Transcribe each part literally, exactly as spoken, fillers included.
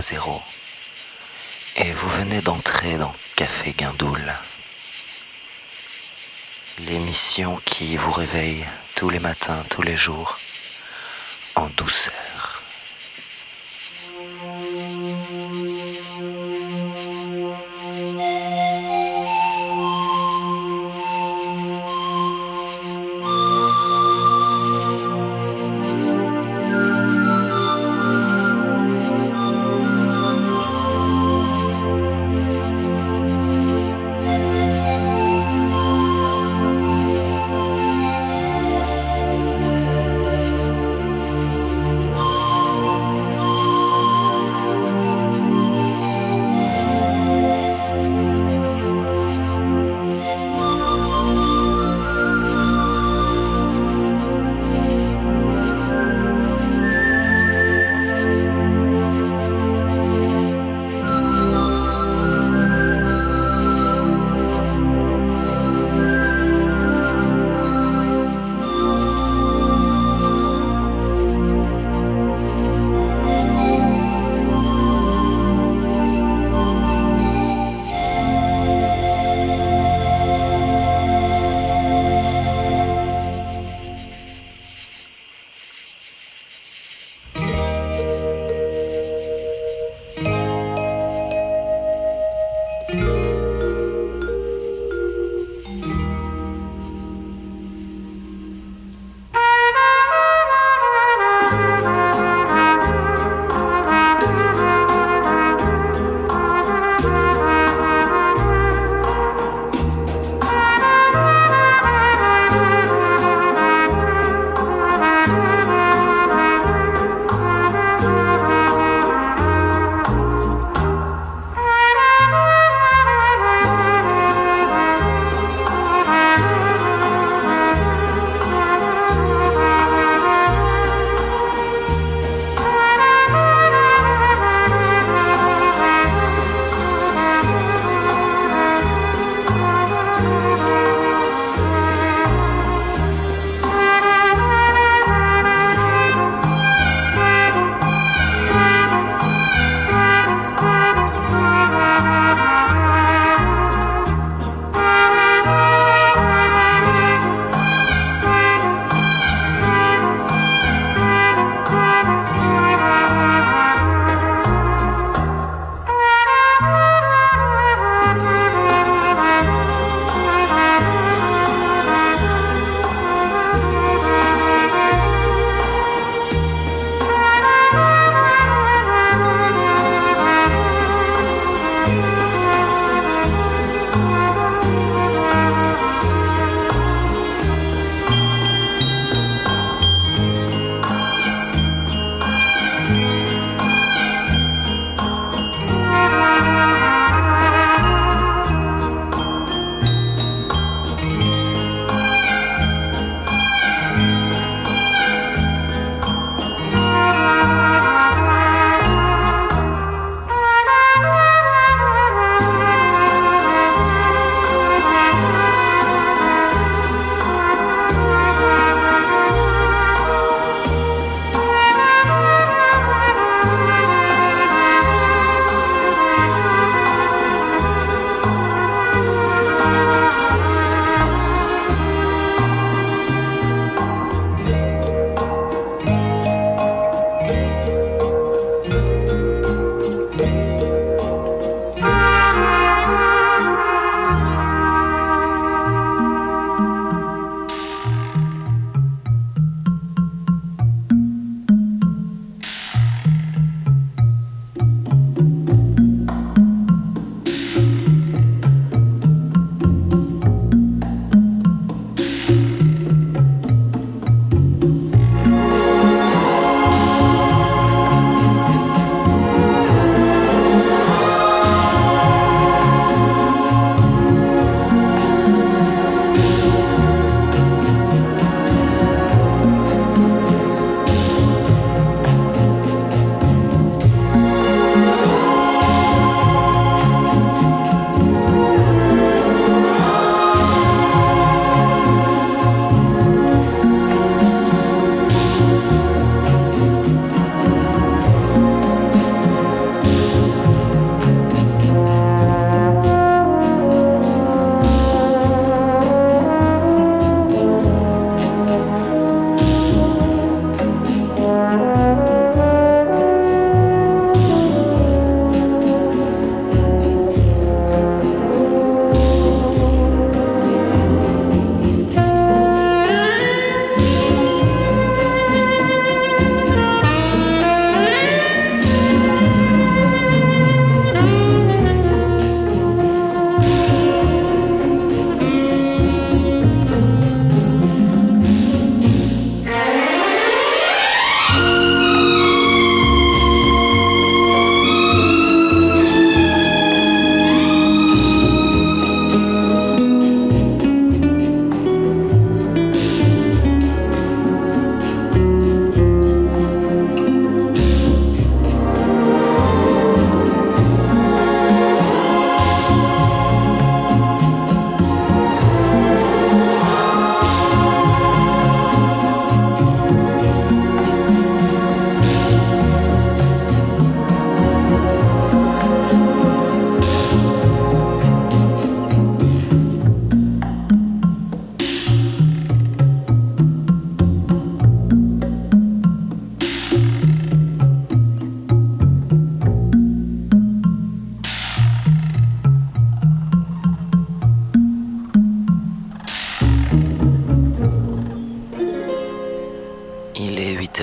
zéro zéro et vous venez d'entrer dans Café Guindoul, l'émission qui vous réveille tous les matins, tous les jours, en douceur.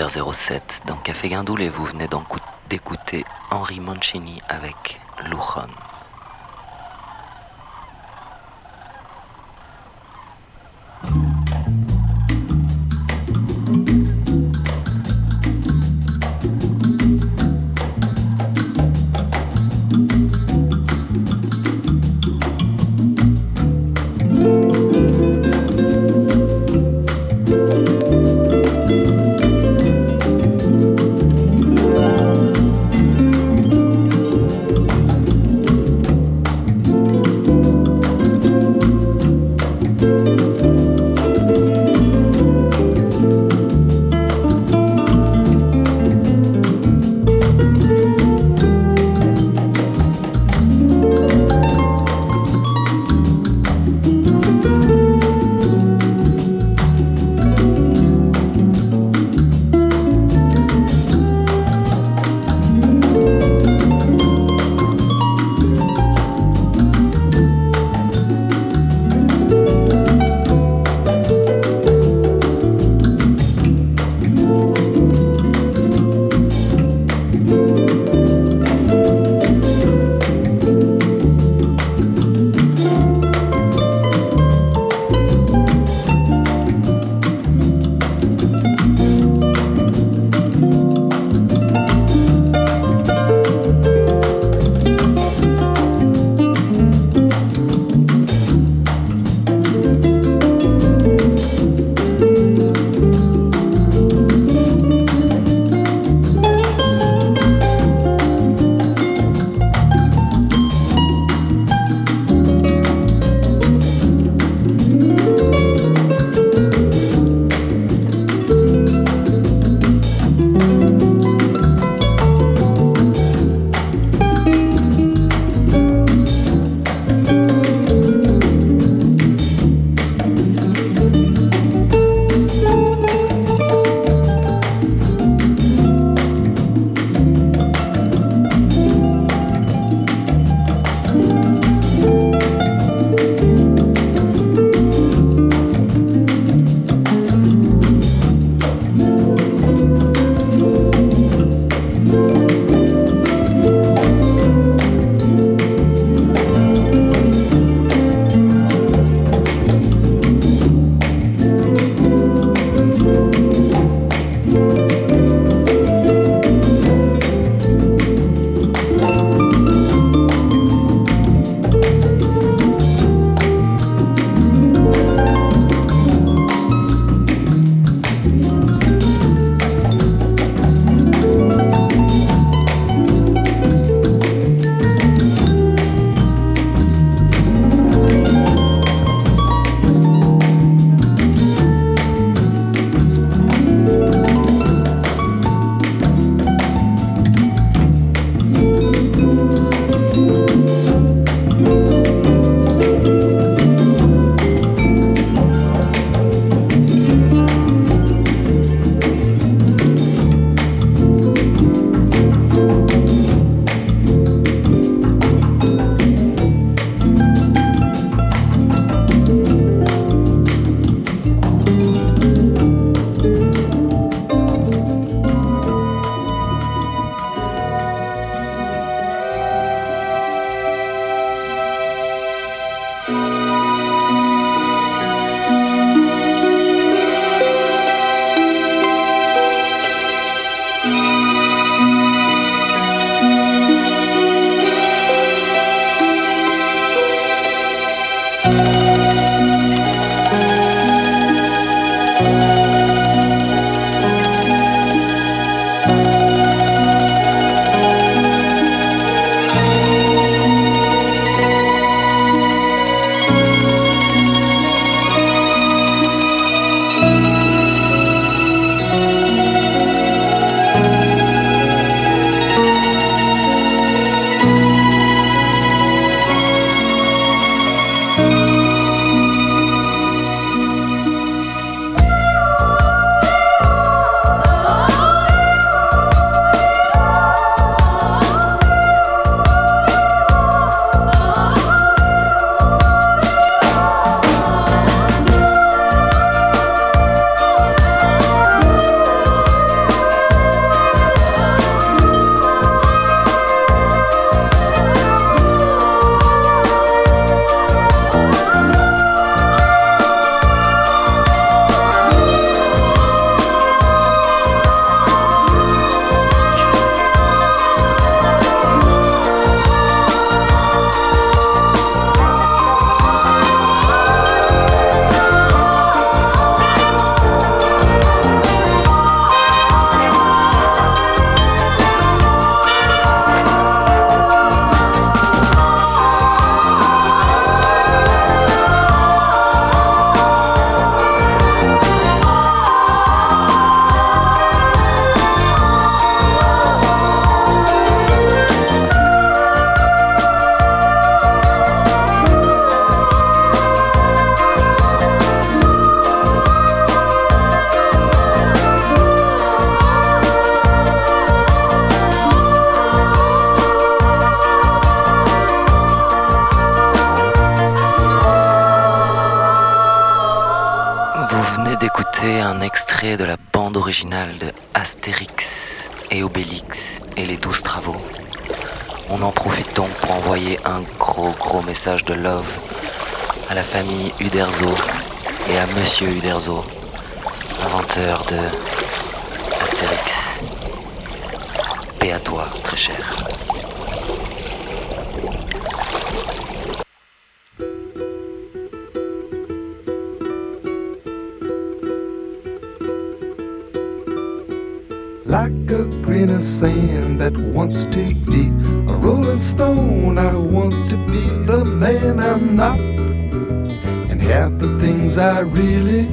zéro sept dans Café Guindoul et vous venez d'écouter Henri Mancini avec Loujon. extrait de la bande originale de Astérix et Obélix et les douze travaux. On en profite donc pour envoyer un gros gros message de love à la famille Uderzo et à Monsieur Uderzo, inventeur de Astérix. Paix à toi, très cher. Like a grain of sand that wants to be a rolling stone, I want to be the man I'm not and have the things I really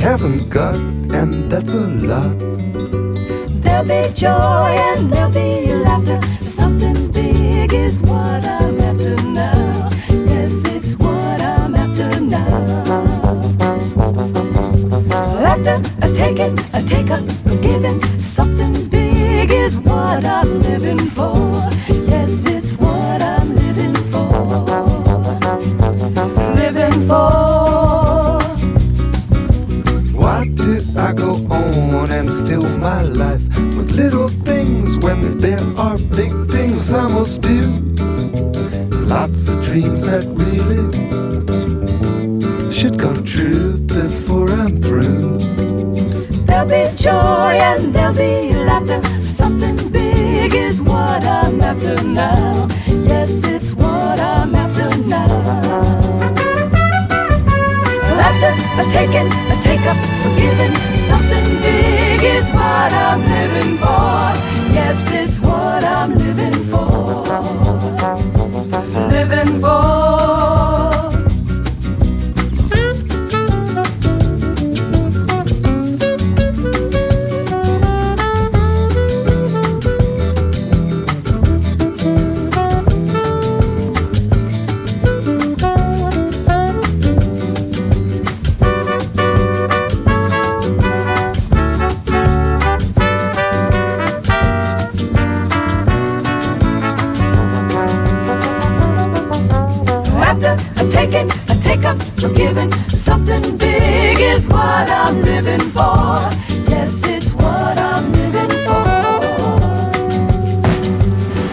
haven't got, and that's a lot. There'll be joy and there'll be laughter. Something big is what I'm after now. Yes, it's what I'm after now. Laughter, a taking, a take up, a giving. Something big is what I'm living for. Yes, it's what I'm living for. Living for. Why did I go on and fill my life with little things when there are big things I must do? Lots of dreams that really should come true before I'm through. There'll be joy and there'll be laughter. Something big is what I'm after now. Yes, it's what I'm after now. Laughter, a taking, a take up, a giving. Something big is what I'm living for. Yes, it's what I'm living for. Living for. Something big is what I'm living for. Yes, it's what I'm living for.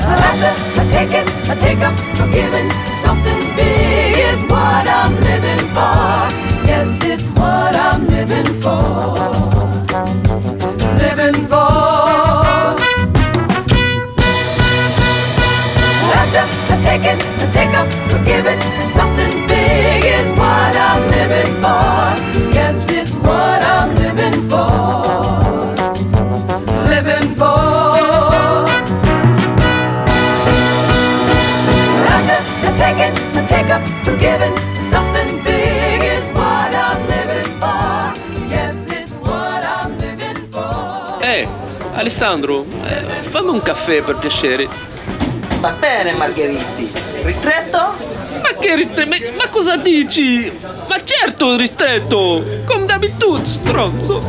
A laughter, a taking, a take up, a giving. Something big is what I'm living for. Yes, it's what I'm living for. Living for. A laughter, a taking, a take up, a giving. Something big is what I'm living for. Yes, it's what I'm living for. Living for. Laughter, the taking, the take up, the giving. Something big is what I'm living for. Yes, it's what I'm living for. Hey, Alessandro, eh, fammi un caffè per piacere. Va bene, Margheriti. Ristretto? Ma che ristretto? Ma cosa dici? Ma certo ristretto! Come d'abitudine, stronzo!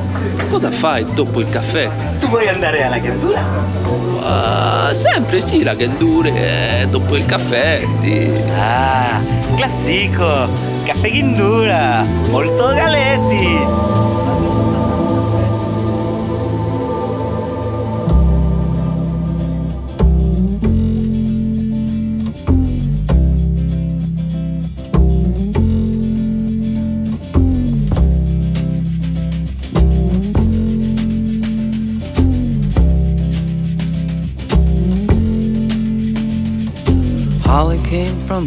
Cosa fai dopo il caffè? Tu vuoi andare alla Guindoul? Uh, sempre sì, la Guindoul, eh, dopo il caffè, sì. Ah, classico! Caffè Guindoul, molto galetti! Holly came from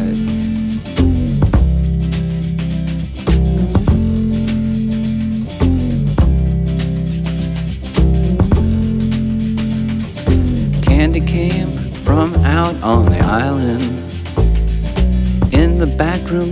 On the island, in the back room,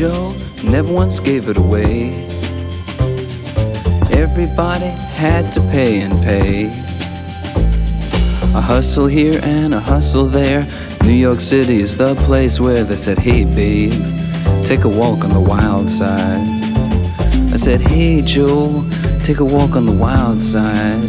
Joe never once gave it away. Everybody had to pay and pay. A hustle here and a hustle there. New York City is the place where they said, hey babe, take a walk on the wild side. I said, hey Joe, take a walk on the wild side.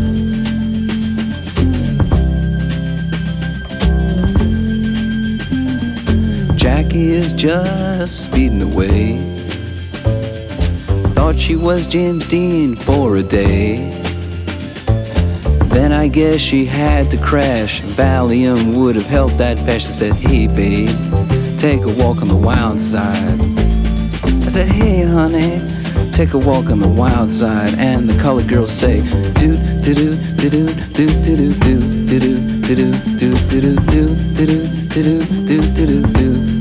Jackie is just speeding away. Thought she was James Dean for a day. Then I guess she had to crash. Valium would have helped that patch. I said, hey babe, take a walk on the wild side. I said, hey honey, take a walk on the wild side. And the colored girls say, do do do do do do do do do do. Do do do do do do do do do do do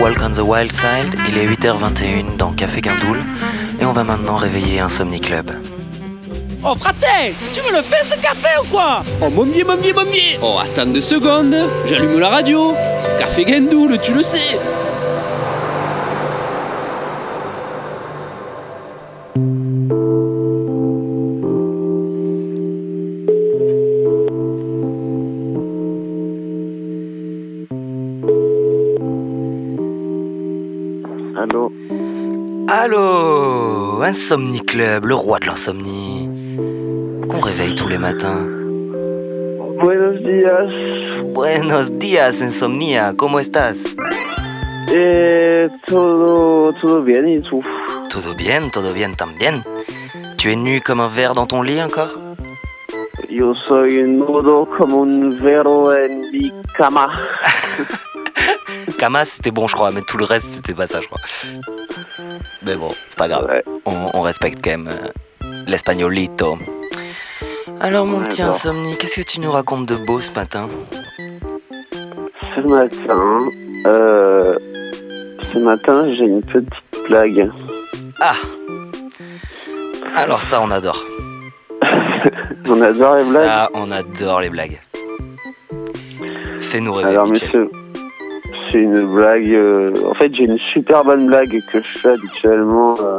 Walk on the Wild Side, il est huit heures vingt et une dans Café Guindoul et on va maintenant réveiller Insomnie Club. Oh fraté, tu me le fais ce café ou quoi? Oh momier, momier, momier. Oh attends deux secondes, j'allume la radio. Café Guindoul, tu le sais. Allô, Insomnie Club, le roi de l'insomnie, qu'on réveille tous les matins. Buenos días. Buenos días, Insomnia, ¿cómo estás? Eh, todo, todo bien, y tú? Todo bien, todo bien, también. Tu es nu comme un verre dans ton lit encore? Yo soy nudo como un verro en mi cama. Cama, c'était bon, je crois, mais tout le reste, c'était pas ça, je crois. Mais bon, c'est pas grave. Ouais. On, on respecte quand même euh, l'espagnolito. Alors, mon ouais, petit bon. Insomnie, qu'est-ce que tu nous racontes de beau ce matin? Ce matin, euh, ce matin, j'ai une petite blague. Ah! Alors ça, on adore. On adore les blagues. Ça, on adore les blagues. Fais-nous rêver. Alors, Michel. Monsieur. C'est une blague. Euh, en fait, j'ai une super bonne blague que je fais habituellement. Euh,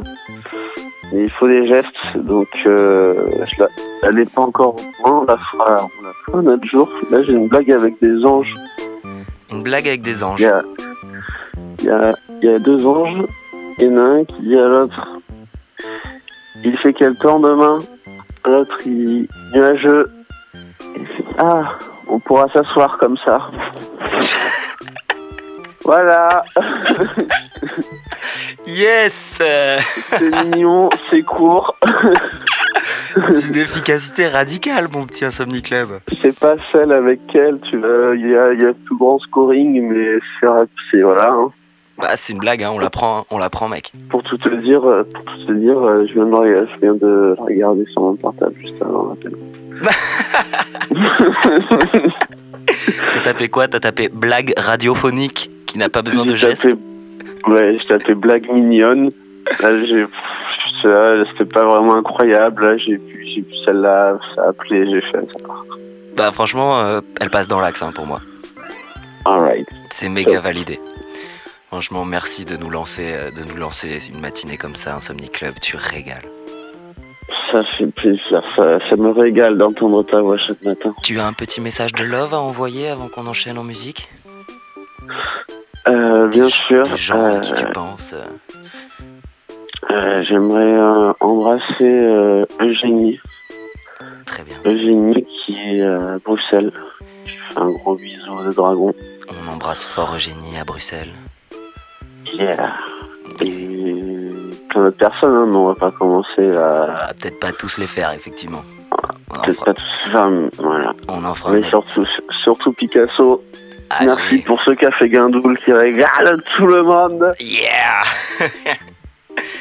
mais il faut des gestes, donc euh, je la, elle n'est pas encore. On la fera, on la fera un autre jour. Là, j'ai une blague avec des anges. Une blague avec des anges. Il y a, il y a, il y a deux anges. Il y en a un qui dit à l'autre, il fait quel temps demain? L'autre, il dit nuageux. Il fait, ah, on pourra s'asseoir comme ça. Voilà. Yes. C'est mignon, c'est court. C'est une efficacité radicale, mon petit Insomnie Club. C'est pas celle avec elle, tu vois, il y a, il y a tout grand scoring, mais c'est, c'est voilà. Hein. Bah, c'est une blague, hein, on la prend, on la prend, mec. Pour tout te dire, pour tout te dire, je viens de, je viens de regarder sur mon portable juste avant l'appel. T'as tapé quoi? T'as tapé blague radiophonique qui n'a pas besoin j'ai de gestes. Ouais, j'ai tapé blague mignonne. Là, j'ai, là, c'était pas vraiment incroyable. Là, j'ai pu, j'ai pu celle-là, ça a appelé, j'ai fait. Bah, franchement, euh, elle passe dans l'axe, hein, pour moi. Alright. C'est méga so. validé. Franchement, merci de nous lancer, de nous lancer une matinée comme ça, Insomnie Club, tu régales. Ça fait plaisir, ça, ça me régale d'entendre ta voix chaque matin. Tu as un petit message de love à envoyer avant qu'on enchaîne en musique ? euh, Bien des, sûr. Des gens euh, à qui tu penses euh, J'aimerais euh, embrasser euh, Eugénie. Très bien. Eugénie qui est à Bruxelles. Je fais un gros bisou de dragon. On embrasse fort Eugénie à Bruxelles. Yeah. Et plein d'autres personnes, hein, mais on va pas commencer à... Ah, peut-être pas tous les faire, effectivement. Ah, peut-être fera... pas tous les faire, mais voilà. On en fera. Mais surtout, surtout Picasso. Ah, merci oui. pour ce Café Guindoul qui régale tout le monde. Yeah.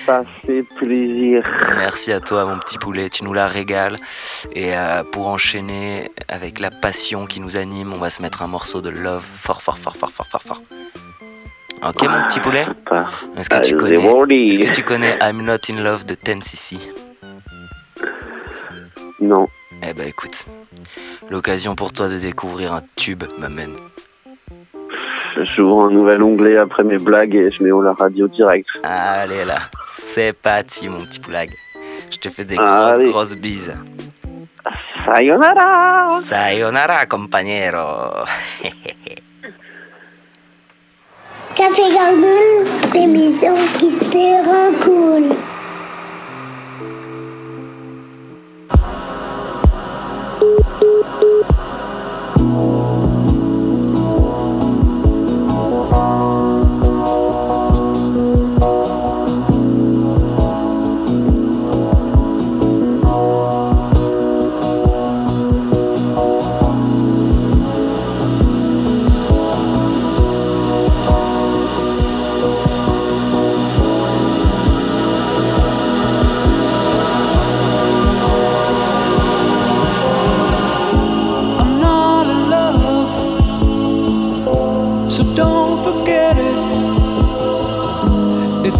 Ça fait plaisir. Merci à toi, mon petit poulet, tu nous la régales. Et euh, pour enchaîner avec la passion qui nous anime, on va se mettre un morceau de love fort, fort, fort, fort, fort, fort, fort. Ok, ah, mon petit poulet, est-ce que, tu connais, est-ce que tu connais I'm Not In Love de ten C C? Non. Eh ben écoute, l'occasion pour toi de découvrir un tube, ma man. J'ouvre un nouvel onglet après mes blagues et je mets au la radio direct. Allez là, c'est parti mon petit poulet. Je te fais des grosses, grosses bises. Sayonara. Sayonara, compagnero. Café Guindoul, l'émission qui te rend cool.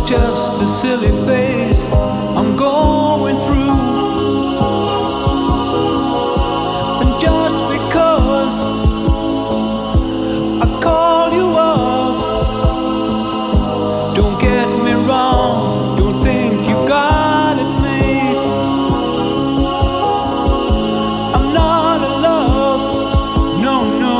Just a silly phase I'm going through, and just because I call you up, don't get me wrong, don't think you got it made. I'm not in love, no, no.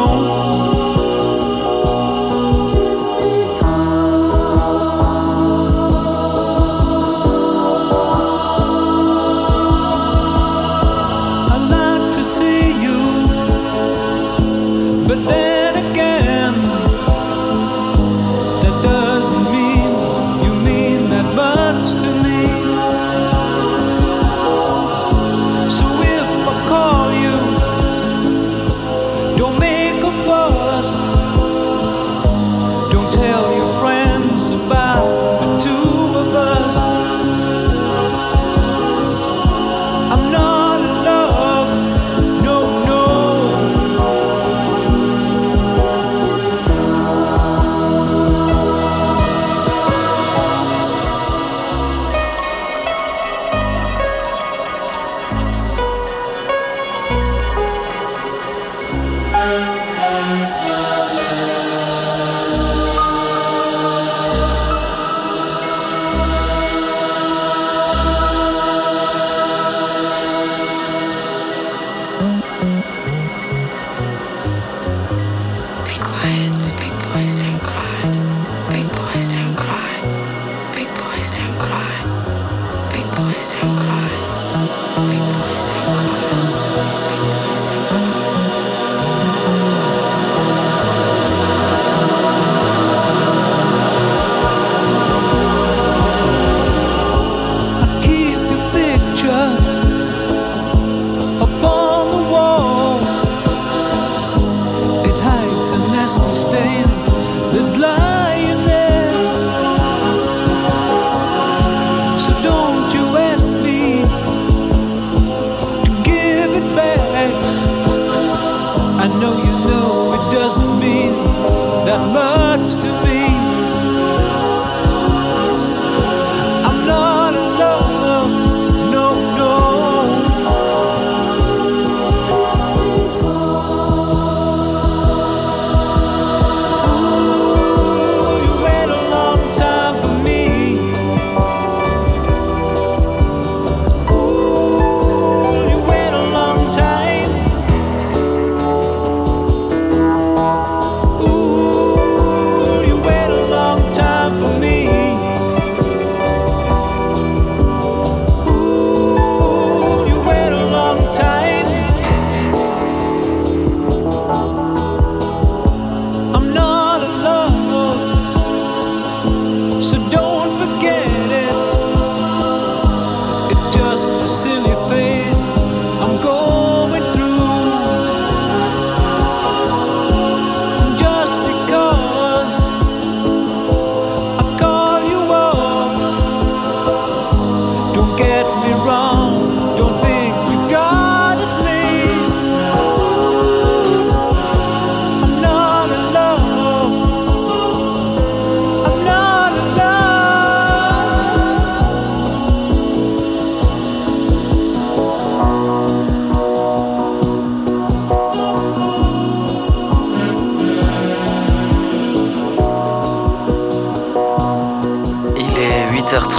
Upon the wall,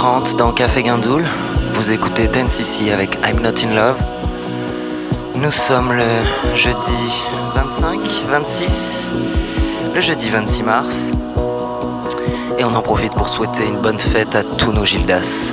dix heures trente dans Café Guindoul. Vous écoutez ten C C avec I'm Not In Love. Nous sommes le jeudi vingt-cinq, vingt-six, le jeudi vingt-six mars. Et on en profite pour souhaiter une bonne fête à tous nos Gildas.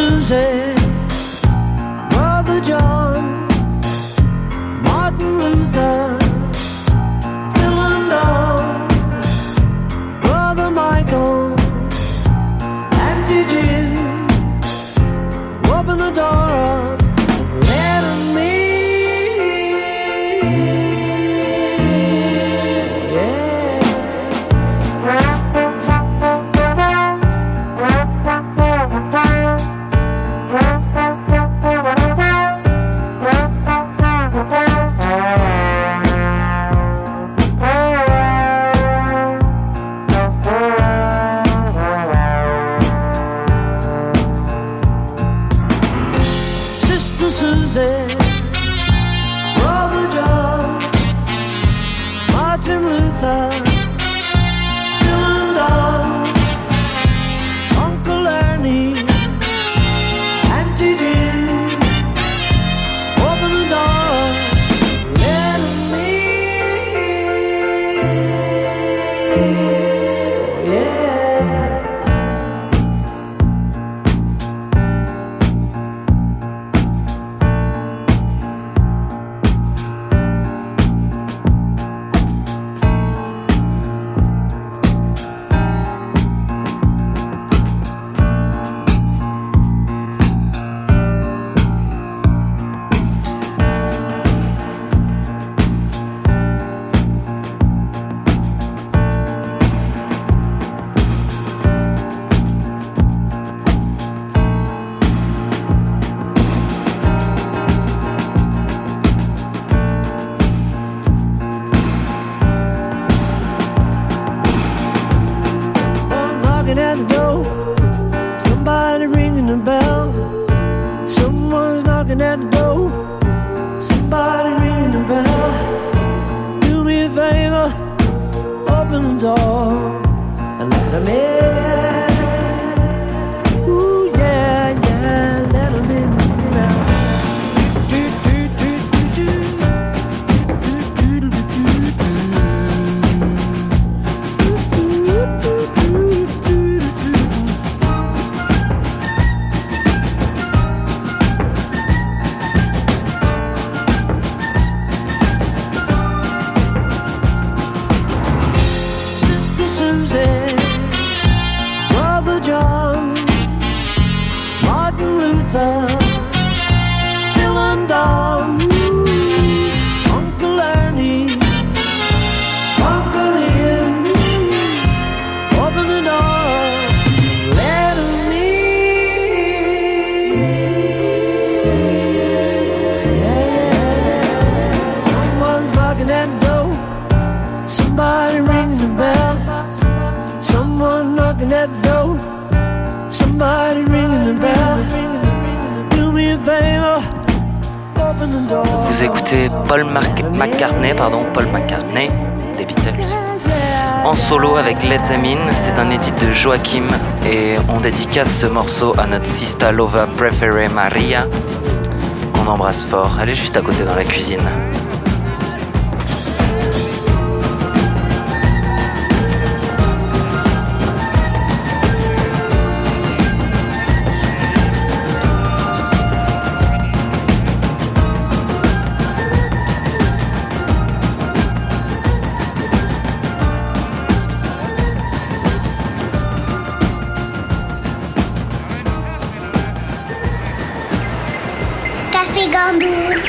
Thank you. door and let them in. Ooh, yeah, yeah, let them in now. Do, do, do, do, do, do, do, do, do, do, do, do. Sister Susie, Brother John, Martin Luther, that door, somebody ringing the bell, do me a favor, open the door. Vous écoutez Paul Mar- McCartney, pardon, Paul McCartney des Beatles, en solo avec Led Zeppelin. C'est un édit de Joachim et on dédicace ce morceau à notre sister lover préférée Maria, qu'on embrasse fort. Elle est juste à côté dans la cuisine.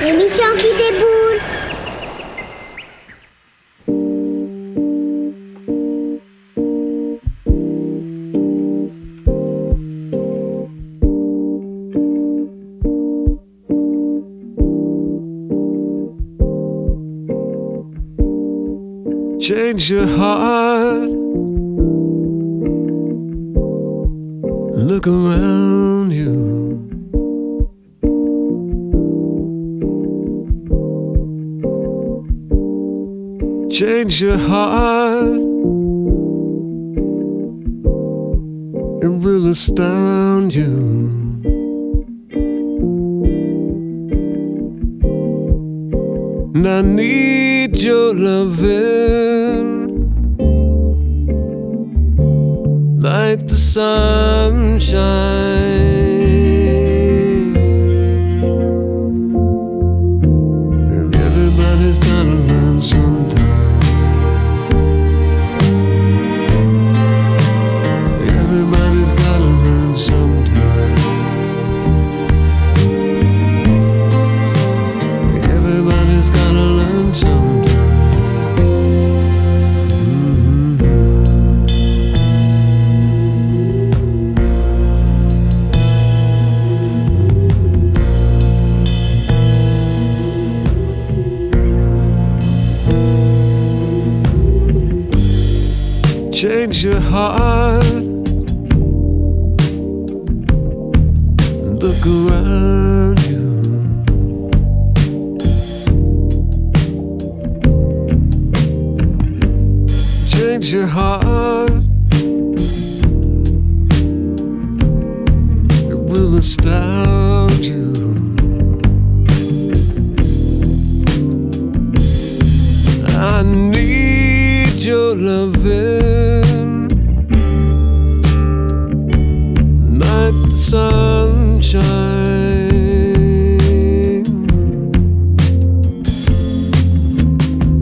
L'émission qui déboule. Change your heart. Look around you. Change your heart, it will astound you. And I need your loving like the sunshine. And everybody's gonna learn sometime. Change your heart, look around you. Change your heart, it will astound you. I need your loving. Sunshine.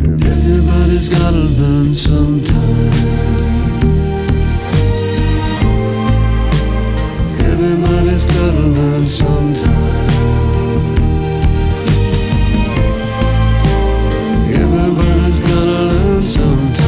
Everybody's gotta learn sometime. Everybody's gotta learn sometime. Everybody's gotta learn sometime.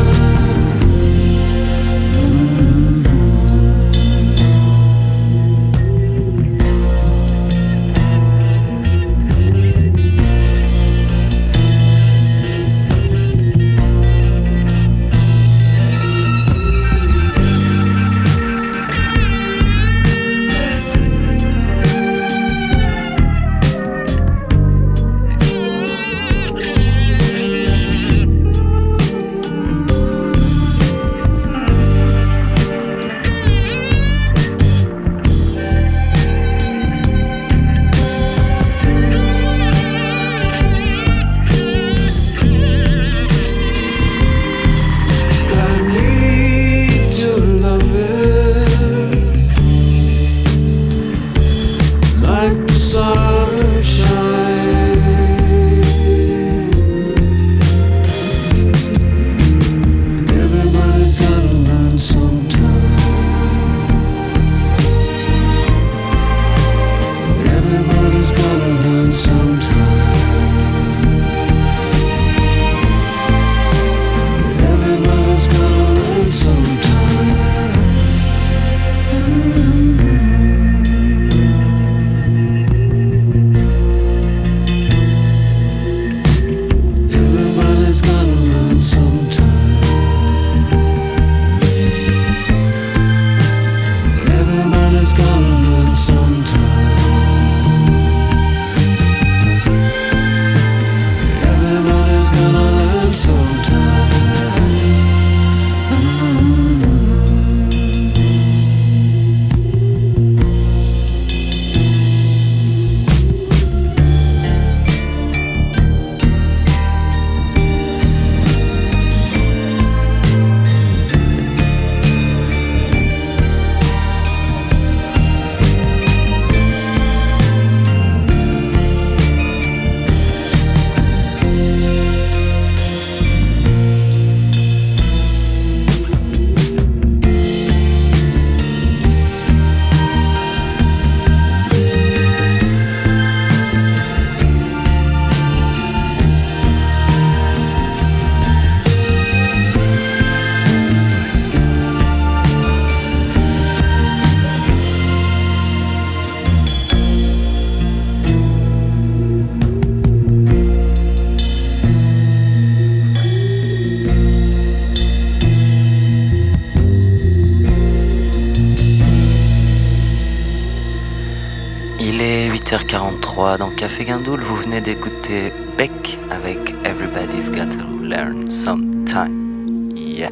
quarante-trois dans Café Guindoul, vous venez d'écouter Beck avec Everybody's Got to Learn Sometime. Yeah.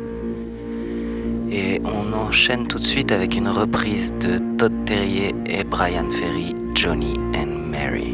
Et on enchaîne tout de suite avec une reprise de Todd Terje et Bryan Ferry, Johnny and Mary.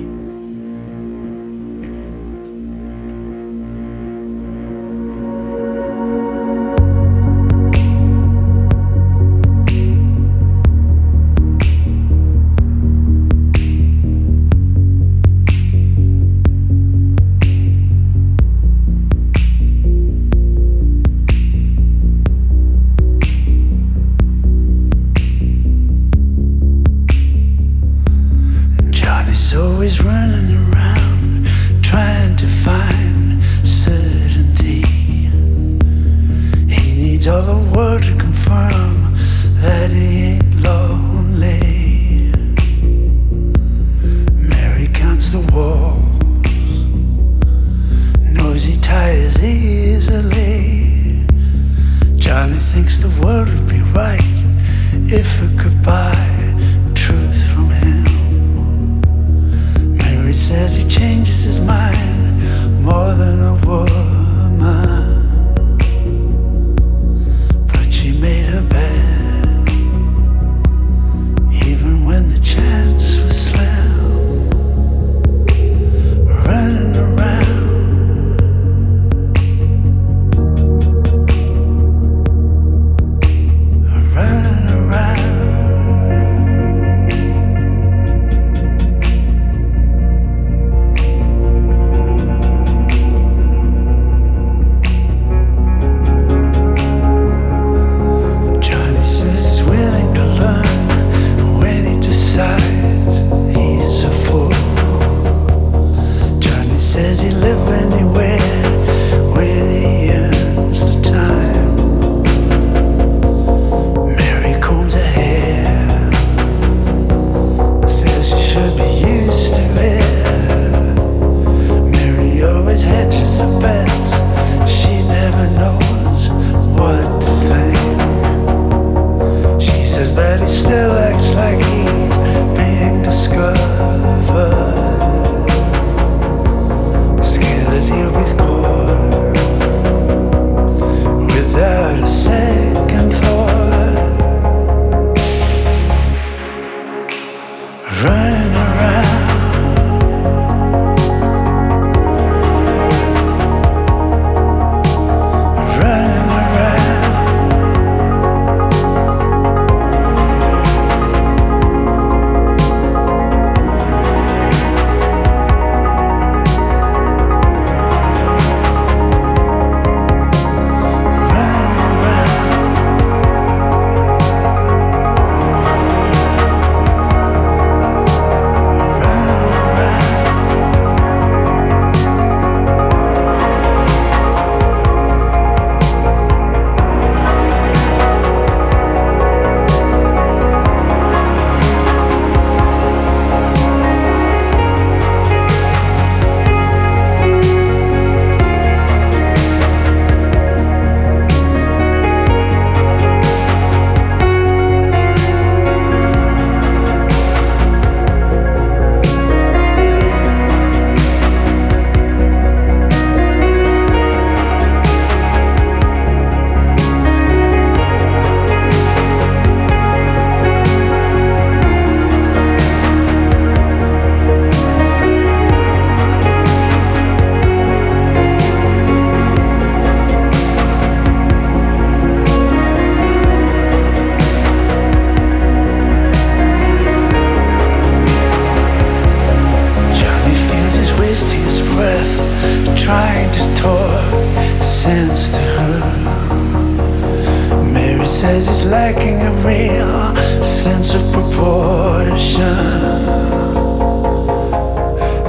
is lacking a real sense of proportion.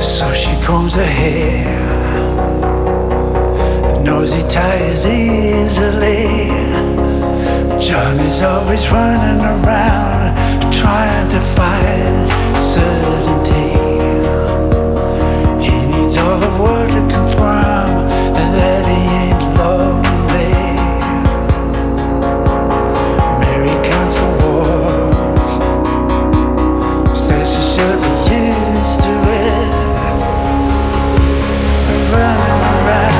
So she combs her hair, nosy ties easily. Johnny's always running around trying to find certainty. He needs all the world to confirm that he ain't lonely. Mary counts the wars, says she should be used to it. Running around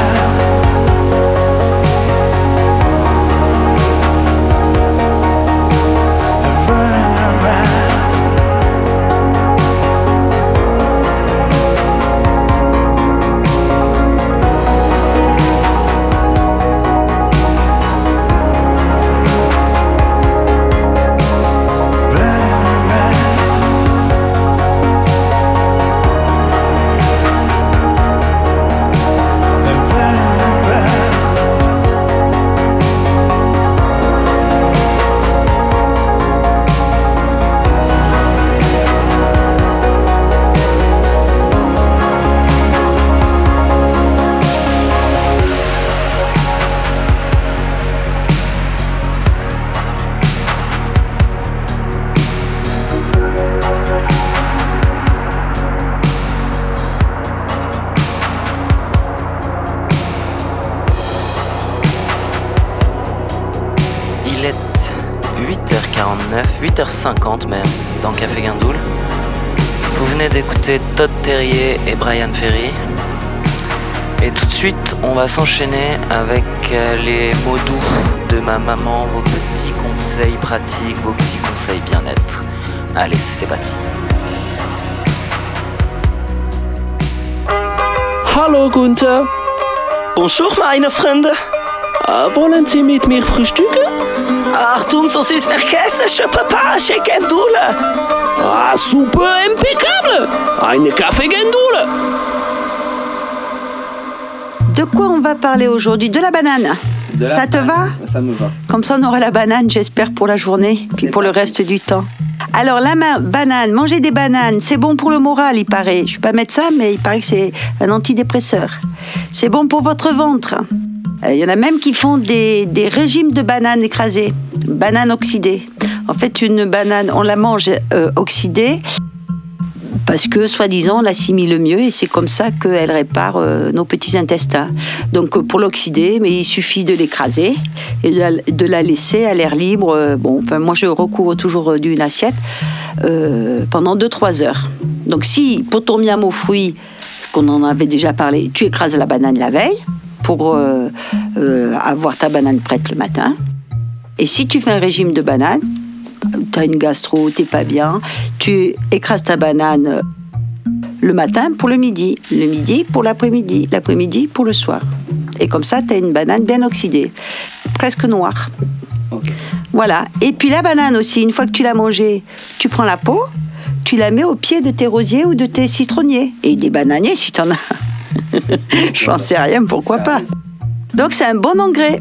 huit heures cinquante même, dans Café Guindoul. Vous venez d'écouter Todd Terje et Bryan Ferry. Et tout de suite, on va s'enchaîner avec les mots doux de ma maman, vos petits conseils pratiques, vos petits conseils bien-être. Allez, c'est parti. Hallo Gunther. Bonjour meine Freunde. Uh, wollen Sie mit mir frühstücken? Achtung, so ist vergessen, je peux pas, chez Guindoul. Ah, super impeccable! Eine Café Guindoul. De quoi on va parler aujourd'hui? De la banane. De la ça banane. Te va? Ça me va. Comme ça, on aura la banane, j'espère, pour la journée, puis c'est pour pas. Le reste du temps. Alors, la ma- banane, manger des bananes, c'est bon pour le moral, il paraît. Je ne suis pas médecin, mais il paraît que c'est un antidépresseur. C'est bon pour votre ventre. Il y en a même qui font des, des régimes de bananes écrasées, bananes oxydées. En fait, une banane, on la mange euh, oxydée parce que, soi-disant, on l'assimile mieux et c'est comme ça qu'elle répare euh, nos petits intestins. Donc, pour l'oxyder, mais il suffit de l'écraser et de la, de la laisser à l'air libre. Euh, bon, enfin, moi, je recouvre toujours d'une assiette euh, pendant deux à trois heures. Donc, si, pour ton miam aux fruits, ce qu'on en avait déjà parlé, tu écrases la banane la veille, pour euh, euh, avoir ta banane prête le matin. Et si tu fais un régime de banane, t'as une gastro, t'es pas bien, tu écrases ta banane le matin pour le midi, le midi pour l'après-midi, l'après-midi pour le soir. Et comme ça, t'as une banane bien oxydée, presque noire. Okay. Voilà. Et puis la banane aussi, une fois que tu l'as mangée, tu prends la peau, tu la mets au pied de tes rosiers ou de tes citronniers. Et des bananiers si t'en as. J'en sais rien, pourquoi pas. Donc c'est un bon engrais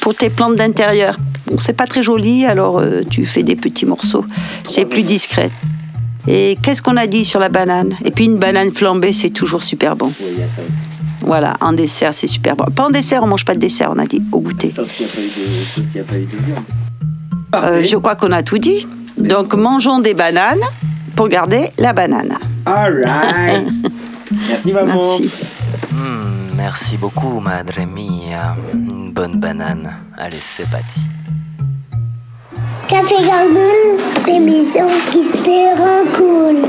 pour tes plantes d'intérieur. Bon, c'est pas très joli, alors euh, tu fais des petits morceaux. C'est plus discret. Et qu'est-ce qu'on a dit sur la banane? Et puis une banane flambée, c'est toujours super bon. Voilà, en dessert, c'est super bon. Pas en dessert, on mange pas de dessert, on a dit au goûter. Sauf s'il n'y a pas eu de viande. Je crois qu'on a tout dit. Donc mangeons des bananes pour garder la banane. All right. Merci maman. Merci. Mmh, merci beaucoup madre mia. Une bonne banane. Allez, c'est parti. Café Guindoul, l'émission qui te rend cool.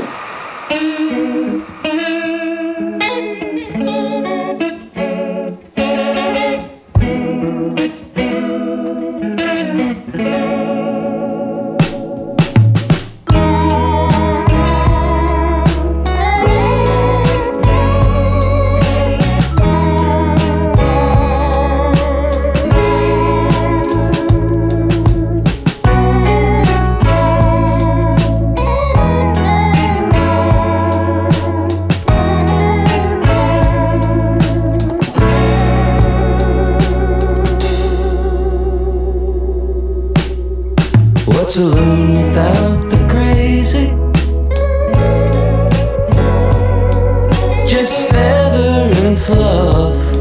with love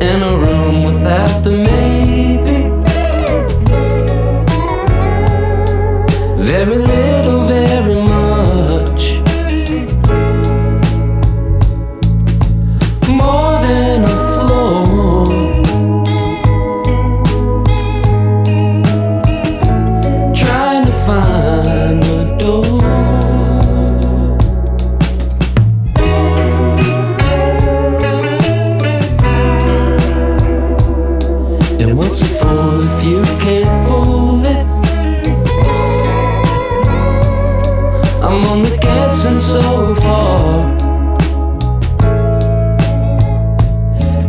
in a room without the maybe. Very little, very much more than a floor. Trying to find the door. And what's a fool if you can't fool it? I'm only guessing so far.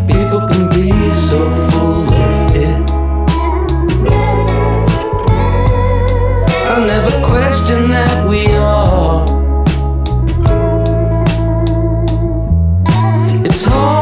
People can be so full of it. I'll never question that we are. It's hard.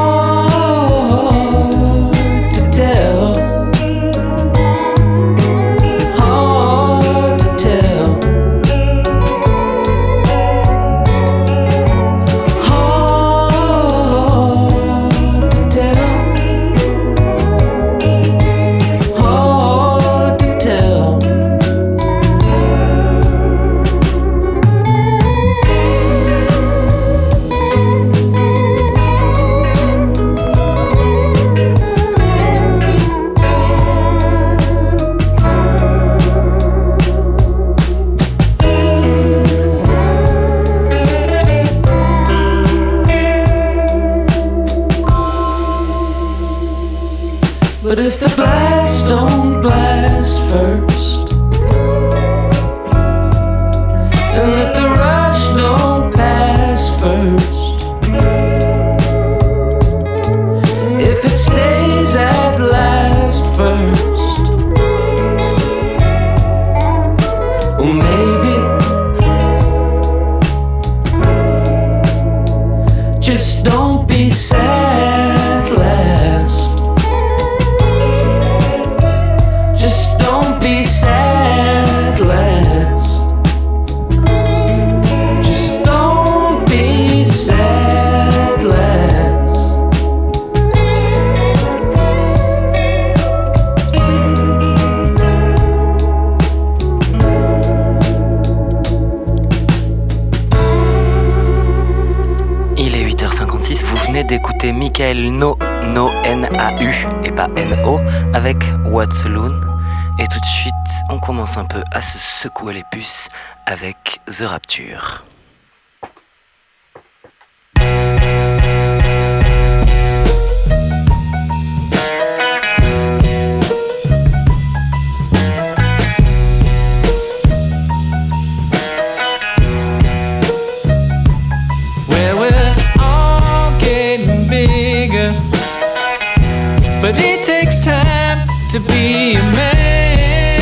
No, no, N A U et pas N O avec What's Loon. Et tout de suite, on commence un peu à se secouer les puces avec The Rapture. But it takes time to be a man,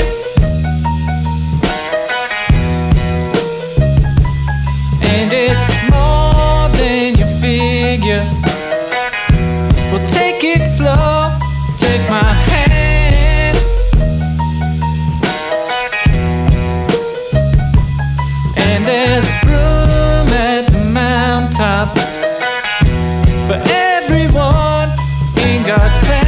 and it's more than you figure. Well, take it slow, take my hand, and there's room at the mountaintop for everyone in God's plan.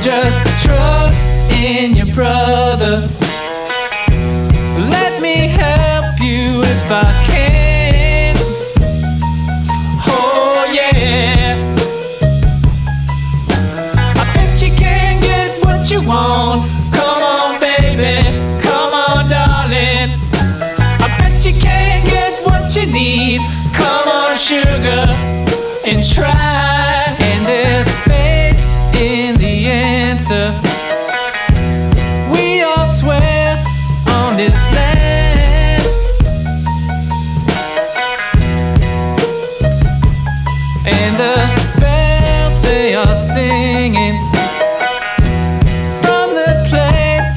Just trust in your brother. Let me help you if I can. Oh yeah, I bet you can get what you want. Come on baby, come on darling. I bet you can get what you need. Come on sugar, and try. And there's faith in the end. We all swear on this land, and the bells they are singing from the place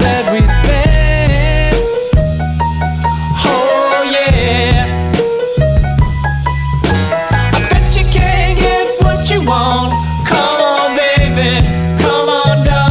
that we stand. Oh yeah, I bet you can't get what you want. Come on baby, come on down.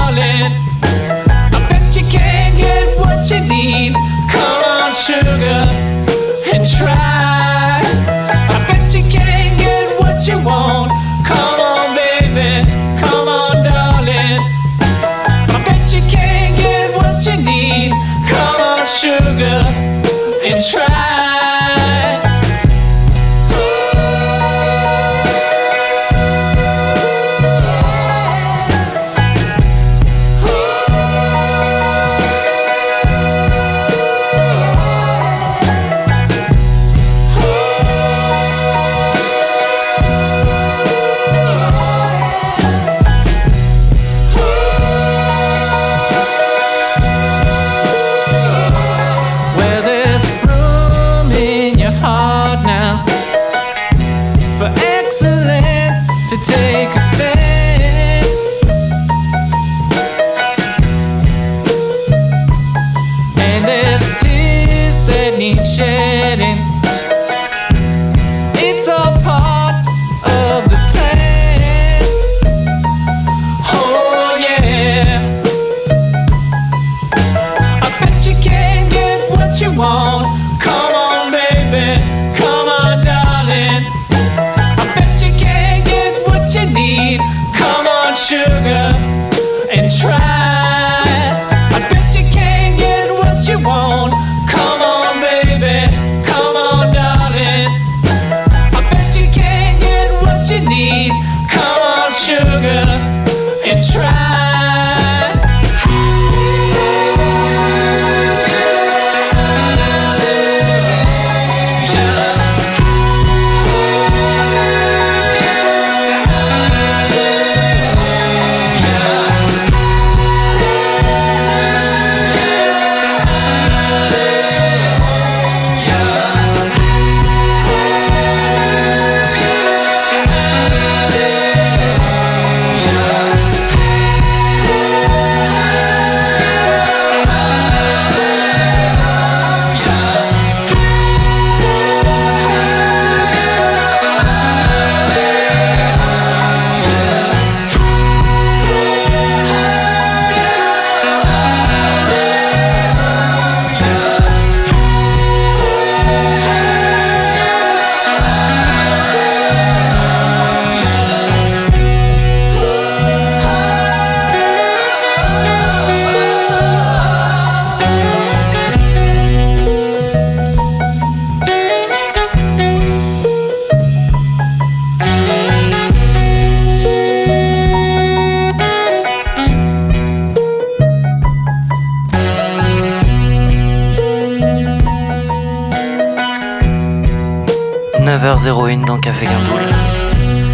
neuf heures zéro une dans Café Guindoul.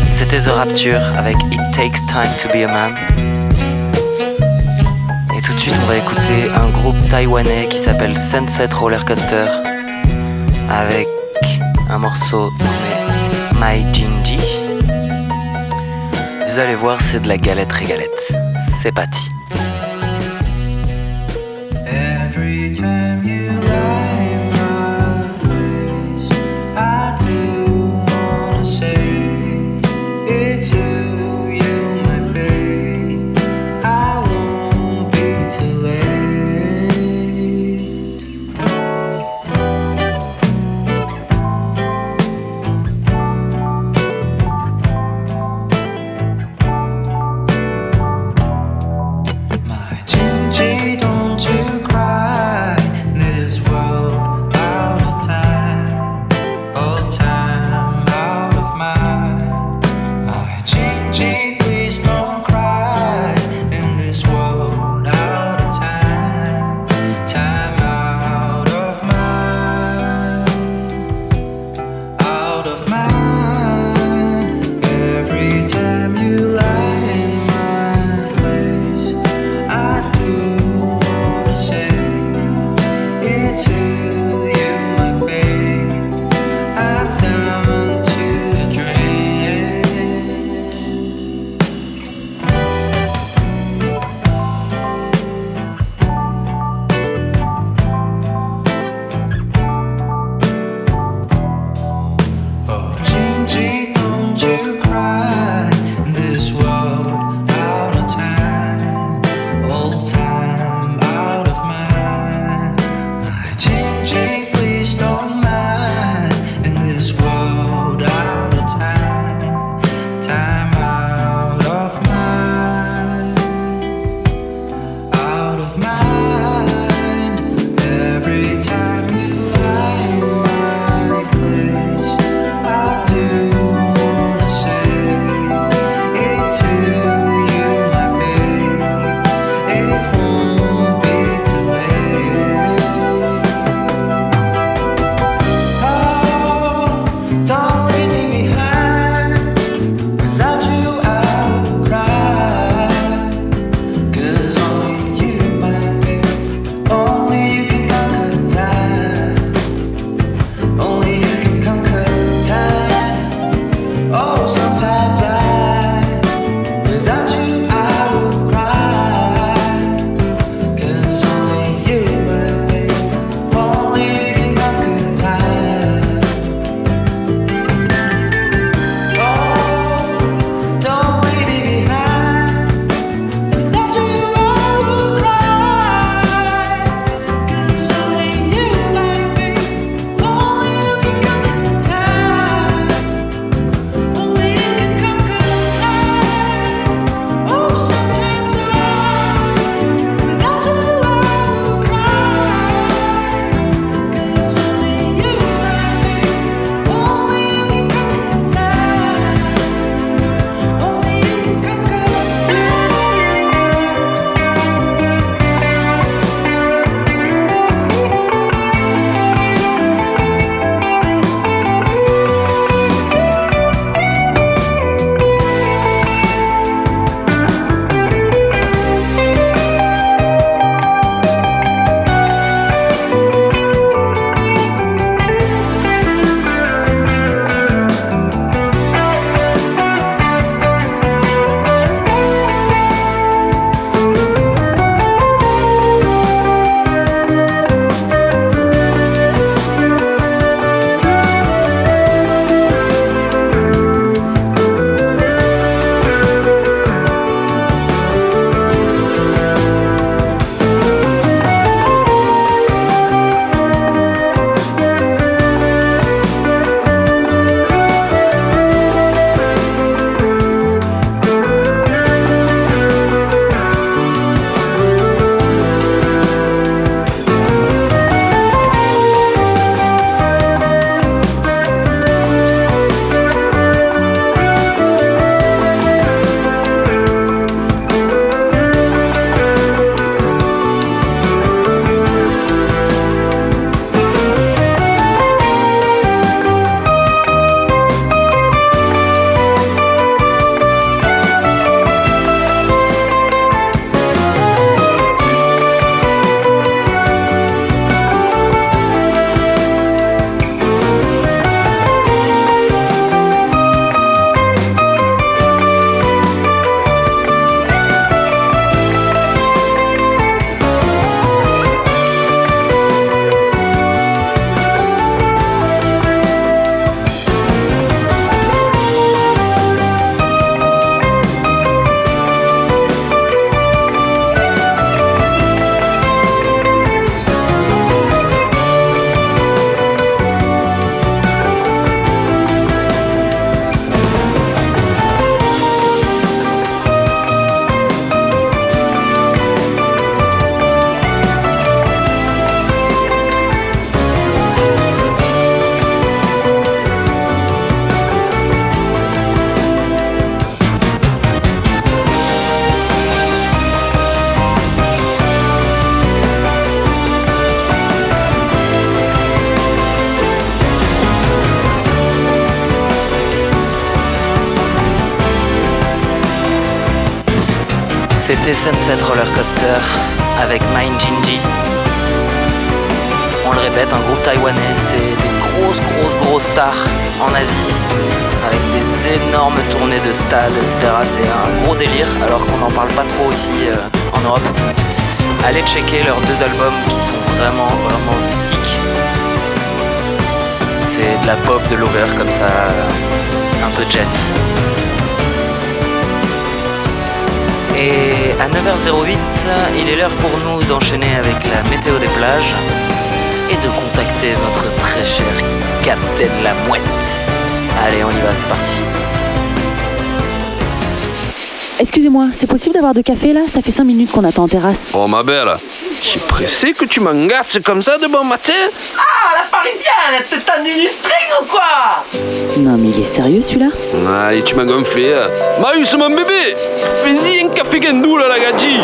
C'était The Rapture avec It Takes Time to Be a Man. Et tout de suite, on va écouter un groupe taïwanais qui s'appelle Sunset Rollercoaster avec un morceau nommé Mind Jinji. Vous allez voir, c'est de la galette régalette. C'est parti. Every time you C'était Sunset Rollercoaster avec Mind Jinji. On le répète, un groupe taïwanais, c'est des grosses, grosses, grosses stars en Asie, avec des énormes tournées de stades, et cetera. C'est un gros délire, alors qu'on n'en parle pas trop ici euh, en Europe. Allez checker leurs deux albums qui sont vraiment, vraiment sick. C'est de la pop, de l'over comme ça, un peu jazzy. Et à neuf heures zéro huit, il est l'heure pour nous d'enchaîner avec la météo des plages et de contacter notre très cher Capitaine La Mouette. Allez, on y va, c'est parti. Excusez-moi, c'est possible d'avoir de café là? Ça fait cinq minutes qu'on attend en terrasse. Oh ma belle, je suis pressé que tu m'engasses comme ça de bon matin. Ah, la parisienne, c'est un unistreg ou quoi? Non mais il est sérieux celui-là. Allez, tu m'as gonflé. Marius, mon bébé, fais-y un café guindoul à la gadji.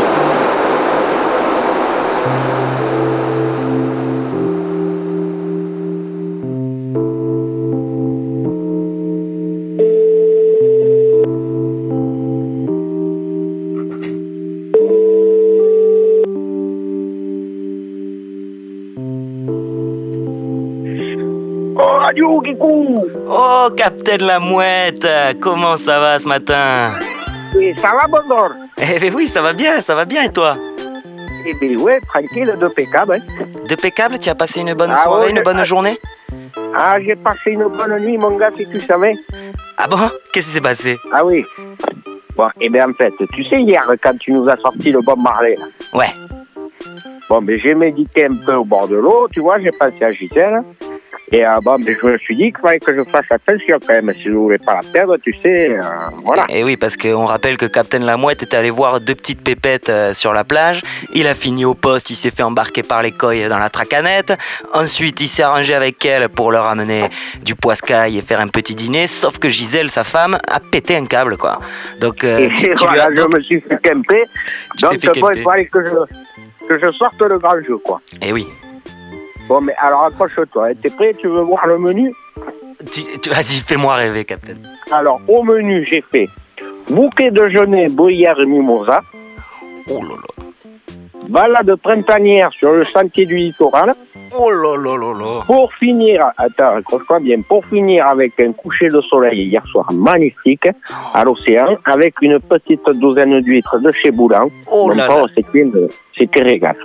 Oh, Capitaine La Mouette, comment ça va ce matin? Oui, ça va, bonjour. Eh bien oui, ça va bien, ça va bien, et toi? Eh bien oui, tranquille, de pécable. Hein. De pécable, tu as passé une bonne ah, soirée, ouais, une je... bonne journée? Ah, j'ai passé une bonne nuit, mon gars, si tu savais. Ah bon? Qu'est-ce qui s'est passé? Ah oui. Bon, eh bien en fait, tu sais, hier, quand tu nous as sorti le Bob Marley, là. Ouais. Bon, mais j'ai médité un peu au bord de l'eau, tu vois, j'ai pensé à Gisèle. Et euh, bon, je me suis dit qu'il fallait que je fasse attention quand même, si je ne voulais pas la perdre, tu sais, euh, voilà. Et, et oui, parce qu'on rappelle que Capitaine La Mouette est allé voir deux petites pépettes euh, sur la plage, il a fini au poste, il s'est fait embarquer par les coilles dans la tracanette, ensuite il s'est arrangé avec elle pour leur amener du poiscaille et faire un petit dîner, sauf que Gisèle, sa femme, a pété un câble, quoi. Donc, euh, tu, tu voilà, as... je me suis fait camper, donc bon, il fallait que je, que je sorte le grand jeu, quoi. Et oui. Bon, mais alors accroche-toi, t'es prêt? Tu veux voir le menu? tu, tu, Vas-y, fais-moi rêver, Capitaine. Alors, au menu, j'ai fait bouquet de genêt, bruyère et mimosa. Oh là là. Balade printanière sur le sentier du littoral. Oh là là là là. Pour finir, attends, accroche-toi bien, pour finir avec un coucher de soleil hier soir magnifique à l'océan, avec une petite douzaine d'huîtres de chez Boulan. Oh là là. C'était, c'était régal.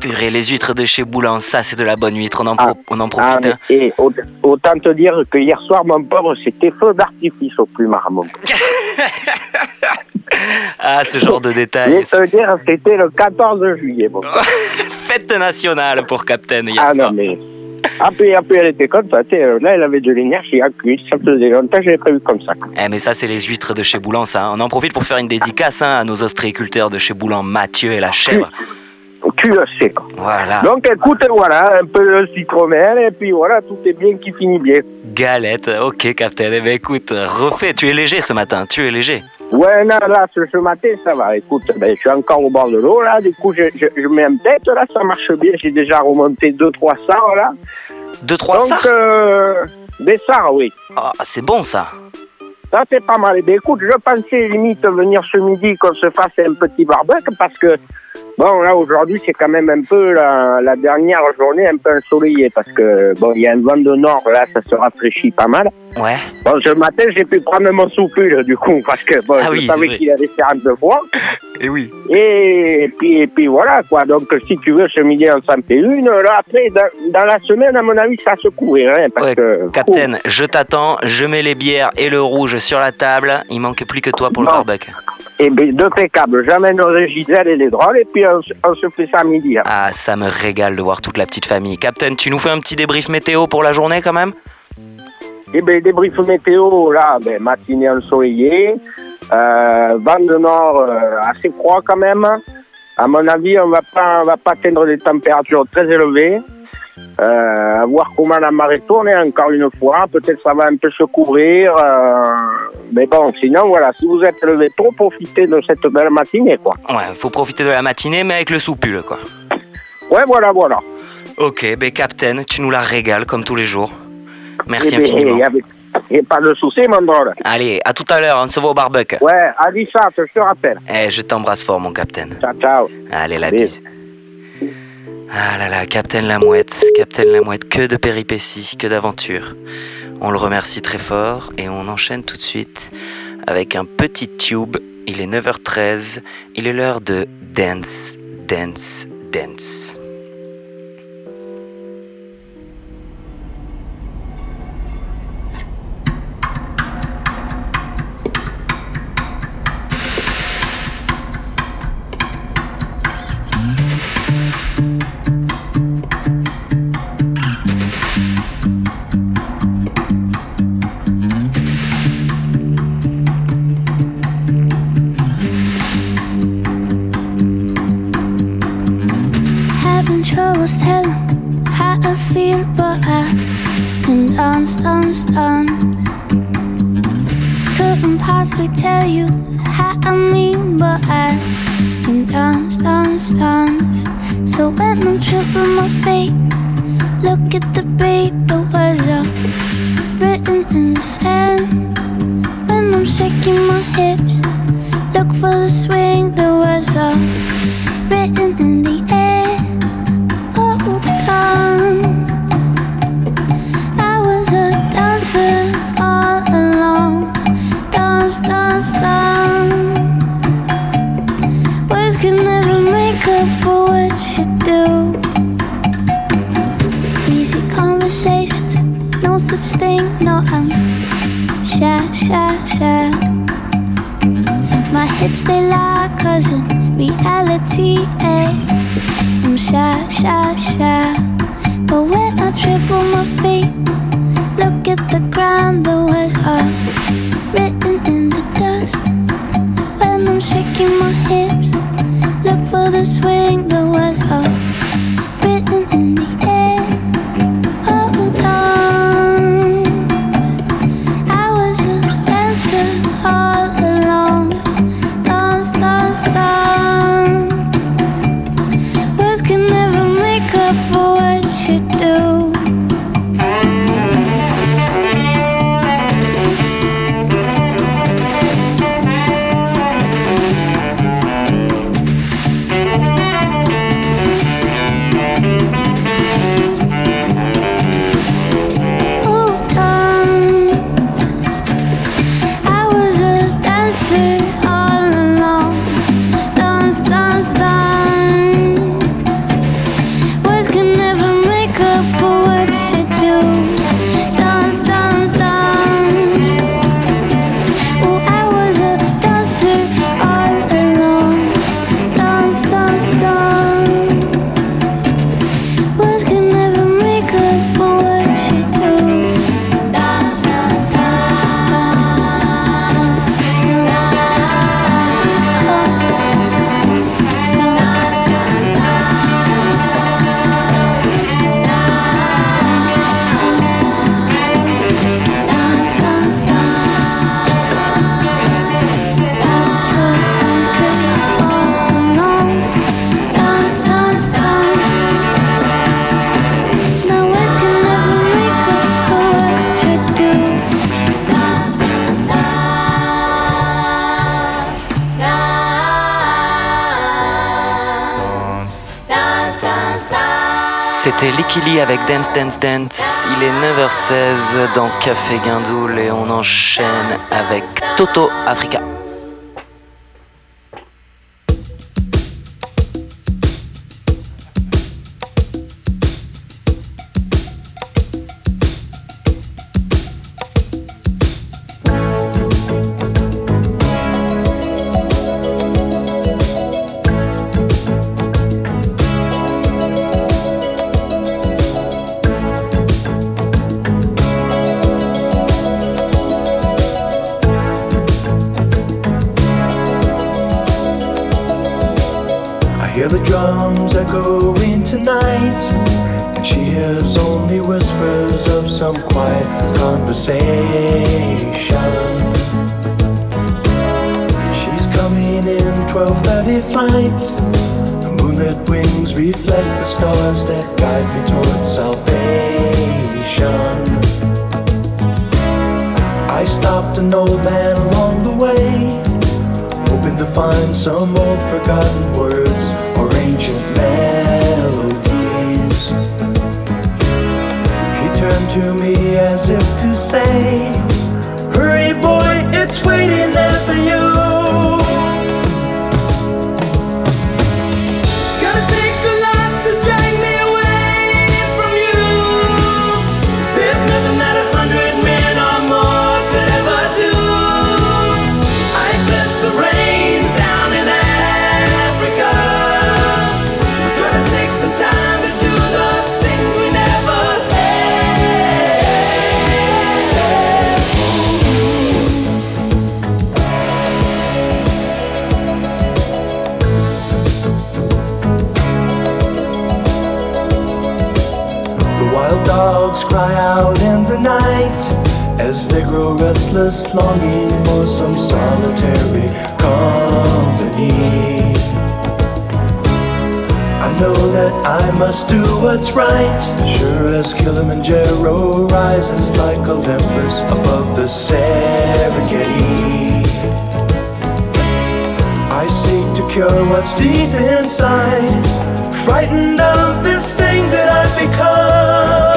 Purée, les huîtres de chez Boulan, ça c'est de la bonne huître, on en, pro- ah, on en profite. Ah, mais, hein. Et autant te dire que hier soir, mon pauvre, c'était feu d'artifice au plumard, mon pauvre. Ah, ce genre de détails. Je vais te dire, c'était le quatorze juillet, mon pauvre. Fête nationale pour Capitaine hier ah, soir. Ah non, mais... Ah puis, ah puis elle était contente, là elle avait de l'énergie à cuire, ça faisait longtemps je l'ai prévu comme ça. Eh mais ça c'est les huîtres de chez Boulan, ça. On en profite pour faire une dédicace hein, à nos ostréiculteurs de chez Boulan, Mathieu et la chèvre. Tu le sais. Voilà. Donc écoute, voilà, un peu de citronnelle, et puis voilà, tout est bien qui finit bien. Galette, ok, Capitaine. Eh bien écoute, refais, tu es léger ce matin, tu es léger. Ouais, non, là, ce, ce matin, ça va. Écoute, ben, je suis encore au bord de l'eau, là, du coup, je, je, je mets en tête, là, ça marche bien, j'ai déjà remonté deux trois sars, là. deux trois sars? Donc, euh, des sars, oui. Ah, oh, c'est bon, ça. Ça, c'est pas mal. Eh bien écoute, je pensais limite venir ce midi qu'on se fasse un petit barbecue, parce que bon, là, aujourd'hui, c'est quand même un peu la, la dernière journée un peu ensoleillée parce que, bon, il y a un vent de nord, là, ça se rafraîchit pas mal. Ouais. Bon, ce matin, j'ai pu prendre mon soupule, du coup, parce que, bon, ah je oui, savais qu'il allait faire un peu froid. Et oui. Et, et, puis, et puis, voilà, quoi. Donc, si tu veux, ce midi, on s'en fait une. Là, après, dans, dans la semaine, à mon avis, ça se couvre, hein, parce ouais, que... Capitaine, je t'attends, je mets les bières et le rouge sur la table. Il manque plus que toi pour bon. Le barbecue. Eh bien, de pécables. J'amènerai Gisèle et les drôles, et puis on, on se fait ça à midi. Hein. Ah, ça me régale de voir toute la petite famille. Capitaine, tu nous fais un petit débrief météo pour la journée, quand même? Eh bien, débrief météo, là, ben, matinée ensoleillée, euh, vent de nord euh, assez froid, quand même. À mon avis, on ne va pas atteindre des températures très élevées. Euh, à voir comment la marée tourne, encore une fois. Peut-être ça va un peu se couvrir... Euh... Mais bon, sinon, voilà, si vous êtes levé tôt, profitez de cette belle matinée, quoi. Ouais, il faut profiter de la matinée, mais avec le soupule, quoi. Ouais, voilà, voilà. Ok, ben, Capitaine, tu nous la régales, comme tous les jours. Merci eh ben, infiniment. Eh, avec, Et pas de souci, mon drôle. Allez, à tout à l'heure, on se voit au barbecue. Ouais, à dix ça, je te rappelle. Eh, je t'embrasse fort, mon capitaine. Ciao, ciao. Allez, la bise. Ah là là, Capitaine La Mouette, Capitaine La Mouette, que de péripéties, que d'aventures. On le remercie très fort et on enchaîne tout de suite avec un petit tube. Il est neuf heures treize, il est l'heure de Dance, Dance, Dance. Telling how I feel, but I can dance, dance, dance. Couldn't possibly tell you how I mean, but I can dance, dance, dance. So when I'm tripping my feet, look at the beat. The words are written in the sand. When I'm shaking my hips, look for the swing. The words are written in the air. I was a dancer all along. Dance, dance, dance. Words could never make up for what you do. Easy conversations, no such thing, no. I'm shy, shy, shy. My hips, they lie, 'cause in reality, eh, I'm shy, shy, shy. But when I trip on my feet, look at the ground. The words are written in the dust. When I'm shaking my hips, look for the swing. The words are written in the air. Oh, dance. I was a dancer all along. Dance, dance, dance. C'était Likili avec Dance Dance Dance. Il est neuf heures seize dans Café Guindoul et on enchaîne avec Toto Africa. stopped an old man along the way, hoping to find some old forgotten words or ancient melodies. He turned to me as if to say, hurry boy, it's waiting there for you. Cry out in the night as they grow restless, longing for some solitary company. I know that I must do what's right, sure as Kilimanjaro rises like Olympus above the Serengeti. I seek to cure what's deep inside, frightened of this thing that I've become.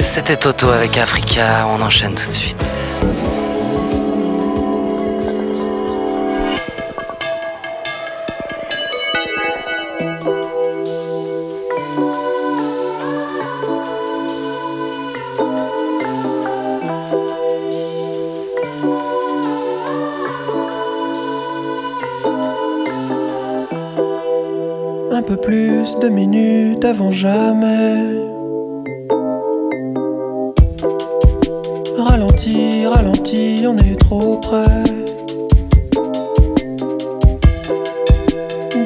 C'était Toto avec Africa, on enchaîne tout de suite. Un peu plus de minutes avant jamais. Ralenti, ralenti, on est trop près.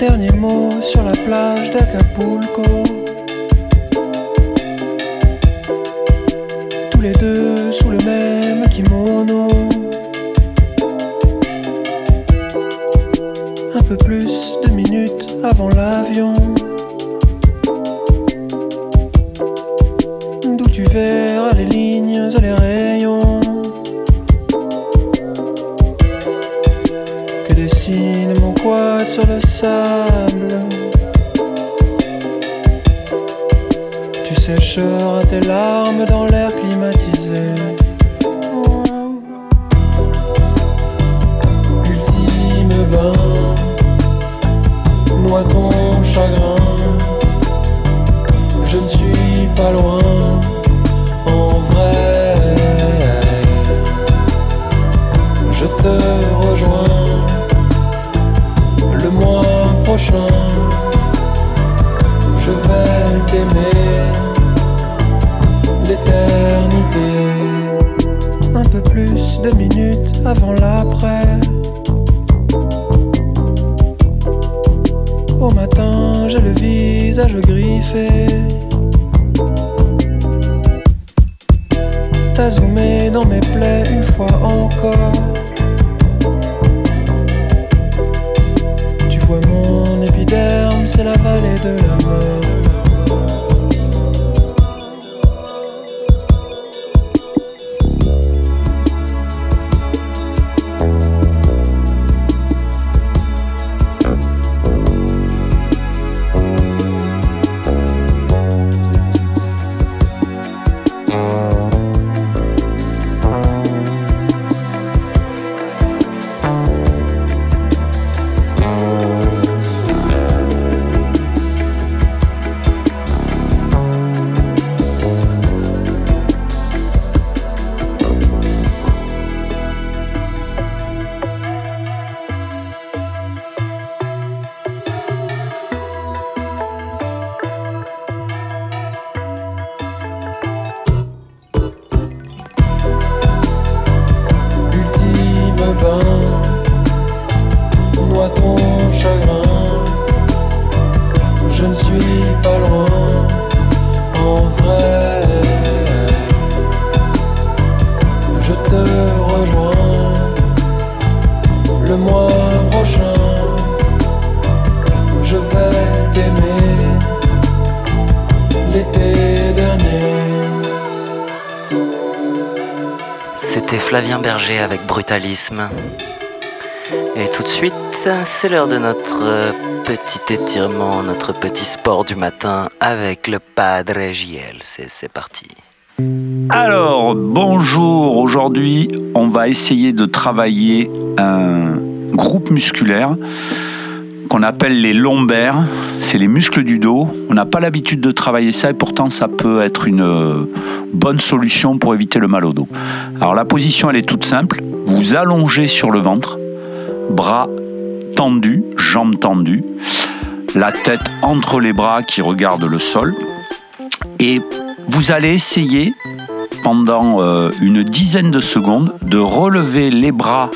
Dernier mot sur la plage d'Acapulco. Tous les deux sous le même kimono. Un peu plus de minutes avant l'avion. D'où tu verras les lignes et les rayons que dessine mon quad sur le sable. Tu sécheras tes larmes dans l'air climatisé. Ultime bain, noie ton chagrin. Je ne suis pas loin. Te rejoins le mois prochain. Je vais t'aimer l'éternité. visage griffé. T'as zoomé dans mes plaies une fois encore. Tu vois mon épiderme, c'est la vallée de la Flavien Berger avec Brutalisme. Et tout de suite, c'est l'heure de notre petit étirement, notre petit sport du matin avec le Padre J L. C'est, c'est parti. Alors, bonjour. Aujourd'hui, on va essayer de travailler un groupe musculaire qu'on appelle les lombaires. C'est les muscles du dos. On n'a pas l'habitude de travailler ça et pourtant ça peut être une bonne solution pour éviter le mal au dos. Alors la position elle est toute simple, vous allongez sur le ventre, bras tendus, jambes tendues, la tête entre les bras qui regarde le sol et vous allez essayer pendant une dizaine de secondes de relever les bras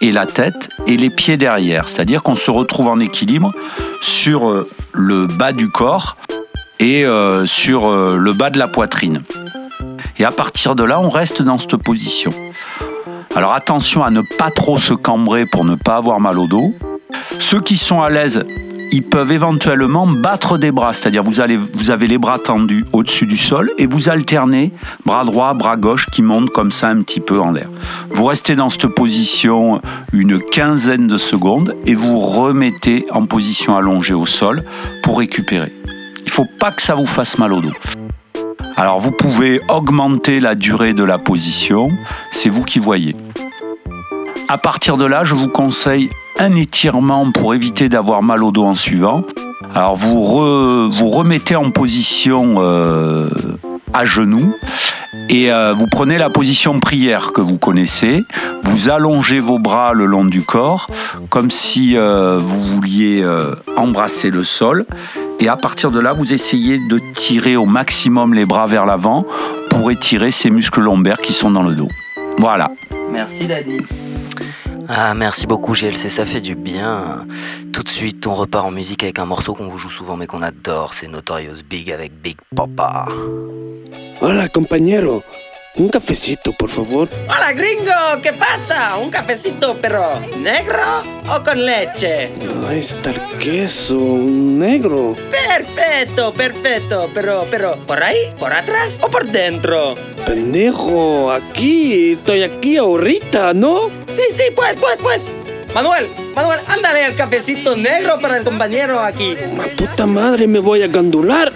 et la tête et les pieds derrière, c'est-à-dire qu'on se retrouve en équilibre sur le bas du corps et sur le bas de la poitrine. Et à partir de là, on reste dans cette position. Alors attention à ne pas trop se cambrer pour ne pas avoir mal au dos. Ceux qui sont à l'aise, ils peuvent éventuellement battre des bras, c'est-à-dire vous allez, vous avez les bras tendus au-dessus du sol et vous alternez bras droit, bras gauche qui montent comme ça un petit peu en l'air. Vous restez dans cette position une quinzaine de secondes et vous remettez en position allongée au sol pour récupérer. Il ne faut pas que ça vous fasse mal au dos. Alors vous pouvez augmenter la durée de la position, c'est vous qui voyez. À partir de là, je vous conseille un étirement pour éviter d'avoir mal au dos en suivant. Alors vous, re, vous remettez en position euh, à genoux et euh, vous prenez la position prière que vous connaissez. Vous allongez vos bras le long du corps comme si euh, vous vouliez euh, embrasser le sol. Et à partir de là, vous essayez de tirer au maximum les bras vers l'avant pour étirer ces muscles lombaires qui sont dans le dos. Voilà. Merci Daddy. Ah, merci beaucoup G L C, ça fait du bien. Tout de suite, on repart en musique avec un morceau qu'on vous joue souvent mais qu'on adore, c'est Notorious B I G avec Big Poppa. Hola, compañero. Un cafecito, por favor. Hola, gringo, ¿qué pasa? Un cafecito, pero negro o con leche? No, está el queso, negro. Perfecto, perfecto, pero, pero, ¿por ahí, por atrás o por dentro? Pendejo, aquí, estoy aquí ahorita, ¿no? Sí, sí, pues, pues, pues. Manuel, Manuel, ándale el cafecito negro para el compañero aquí. Ma puta madre, me voy a gandular.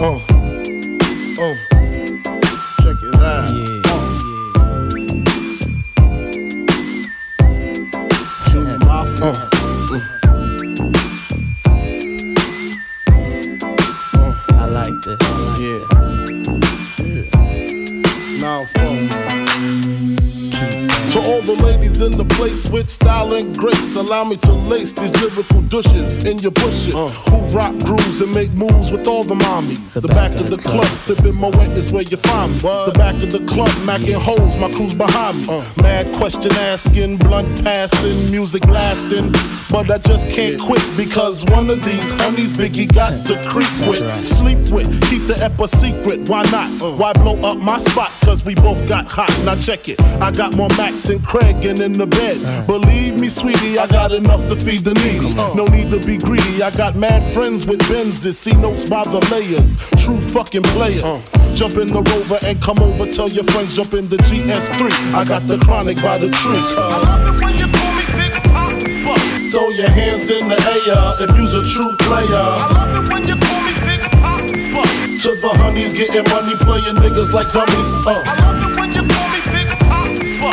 Oh. Oh, check it out. Yeah. Oh, yeah. Shoot him off. Oh. Oh. I like this. Yeah. Yeah. Now, fuck. To all the ladies. ladies in the place with style and grace. Allow me to lace these lyrical douches in your bushes. Uh. Who rock grooves and make moves with all the mommies. The, the back, back of the, the club, club. Sipping my wet is where you find me. What? The back of the club, macking holes, my crew's behind me. Uh. Mad question asking, blunt passing, music lasting. But I just can't quit because one of these homies Biggie got to creep with, sleep with, keep the ep a secret. Why not? Uh. Why blow up my spot? Cause we both got hot. Now check it. I got more Mac than Craig and in the bed. Uh. Believe me, sweetie, I got enough to feed the needy. Uh. No need to be greedy. I got mad friends with Benzes. See notes by the layers. True fucking players. Uh. Jump in the Rover and come over. Tell your friends, jump in the G S three. I got the chronic by the tree. Uh. I love it when you call me Big Poppa. Throw your hands in the air if you's a true player. I love it when you call me Big Poppa. To the honeys, getting money, playing niggas like dummies. Uh. I love it when you call me Big Poppa.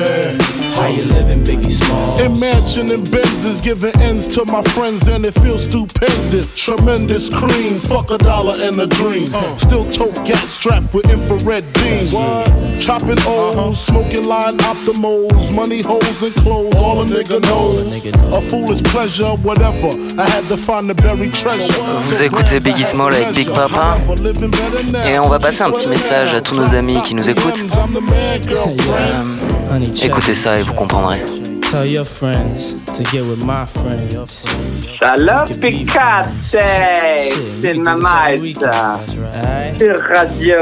how you living, Biggie Smalls? In mansion and Benzes, giving ends to my friends, and it feels stupendous. Tremendous cream, fuck a dollar and a dream. Uh. Still tote gat strapped with infrared beams. What? Chopping O's, uh-huh. Smoking line optimals, money holes and clothes. All, all a nigga knows. A foolish pleasure, whatever. I had to find the buried treasure. Vous écoutez Biggie Smalls avec Big Poppa, et on va passer un petit message à tous nos amis qui nous écoutent. Um, Écoutez ça et vous comprendrez. Salope Picate, c'est Nanette sur Radio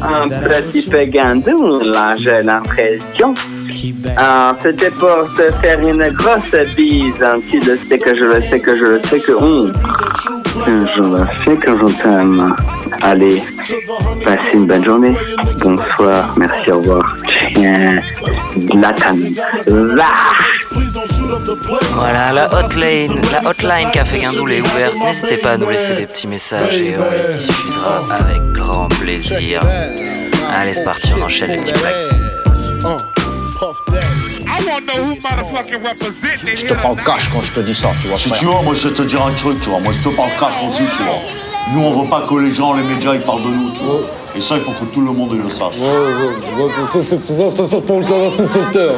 Un Petit Peu Guindoul, j'ai l'impression. Alors, c'était pour te faire une grosse bise, un petit je le sais que je le sais que je le sais que hum, je le sais que je t'aime. Allez, passez une bonne journée. Bonsoir, merci, au revoir. Voilà, la hotline, la hotline Café Guindoul est ouverte. N'hésitez pas à nous laisser des petits messages et on les diffusera avec grand plaisir. Allez, c'est parti, on enchaîne les petits breaks. Je te parle cash quand je te dis ça, tu vois. Si frère. Tu vois, moi je vais te dire un truc, tu vois. Moi je te parle cash aussi, tu vois. Nous on veut pas que les gens, les médias, ils parlent de nous, tu vois. Et ça, il faut que tout le monde le sache. Ouais, ouais, ouais. C'est ça, c'est ça, pour le savoir, c'est cette heure.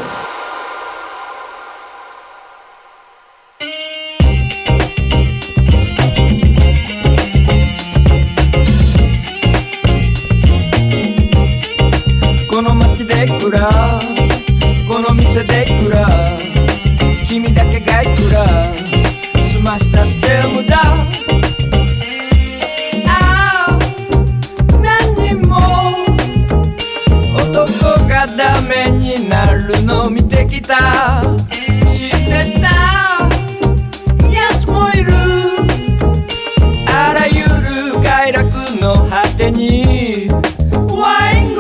Wine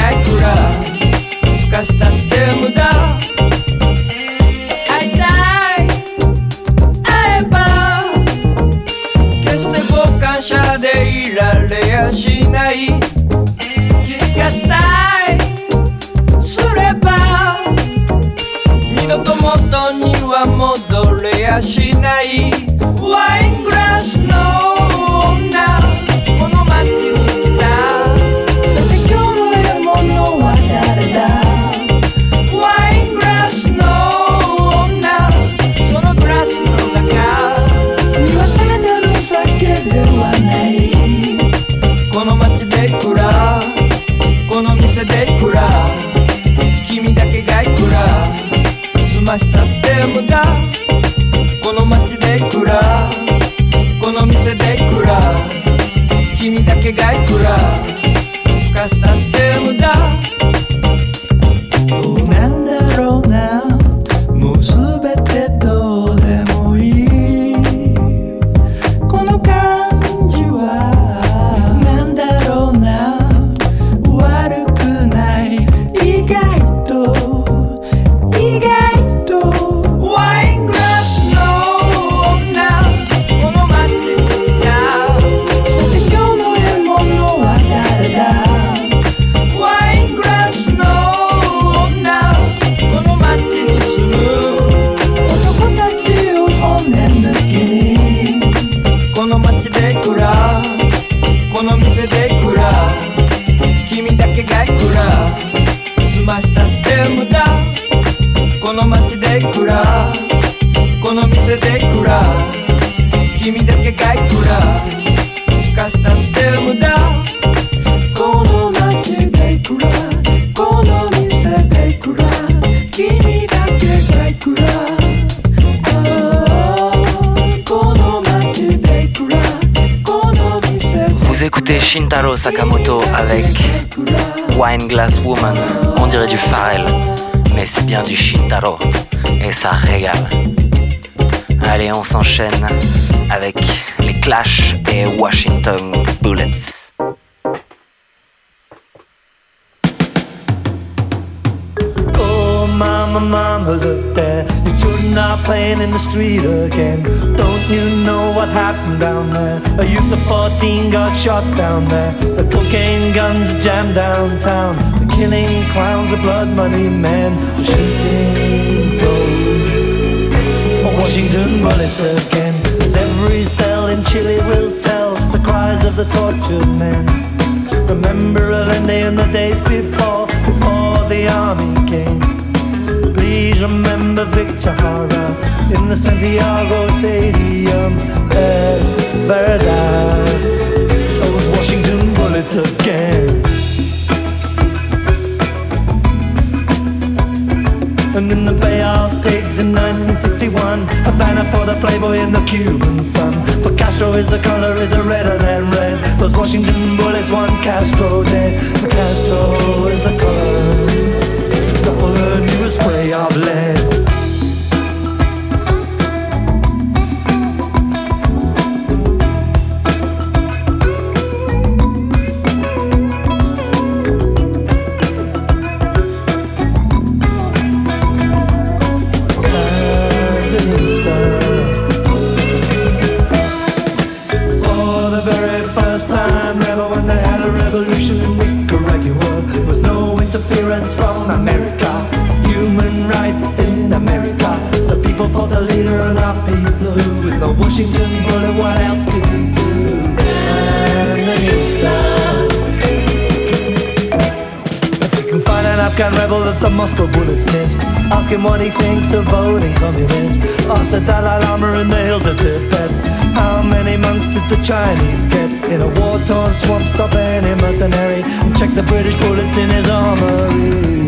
quer curar, ficaste até mudar. Ai, ai, ai, pá, que este boca já de ir a reagir aí. Que gastai, sureba, ni no tomoto, ni o amor do reagir aí. Wine Glass no. Shintaro Sakamoto avec Wine Glass Woman, on dirait du Pharrell, mais c'est bien du Shintaro et ça régale. Allez, on s'enchaîne avec les Clash et Washington Bullets. Mama, look there, your children are playing in the street again. Don't you know what happened down there? A youth of fourteen got shot down there. The cocaine guns are jammed downtown. The killing clowns, the blood money men, the shooting those Washington bullets again. As every cell in Chile will tell the cries of the tortured men. Remember Allende and the days before, before the army came. Please remember Victor Jara in the Santiago Stadium. Es verdad, those Washington bullets again. And in the Bay of Pigs in nineteen sixty-one, Havana for the Playboy and the Cuban sun. For Castro is the color, is a redder than red. Those Washington bullets want Castro dead. For Castro is the color. All the newest way of lead. Sandinista. For the very first time ever, when they had a revolution in Nicaragua, there was no interference from America. Human rights in America. The people for the leader and our people. With the Washington bullet, what else can you do? If we can find an Afghan rebel that the Moscow bullets missed, ask him what he thinks of voting communist. Ask the Dalai Lama in the hills of Tibet, how many months did the Chinese get? In a war-torn swamp, stop any mercenary and check the British bullets in his armory.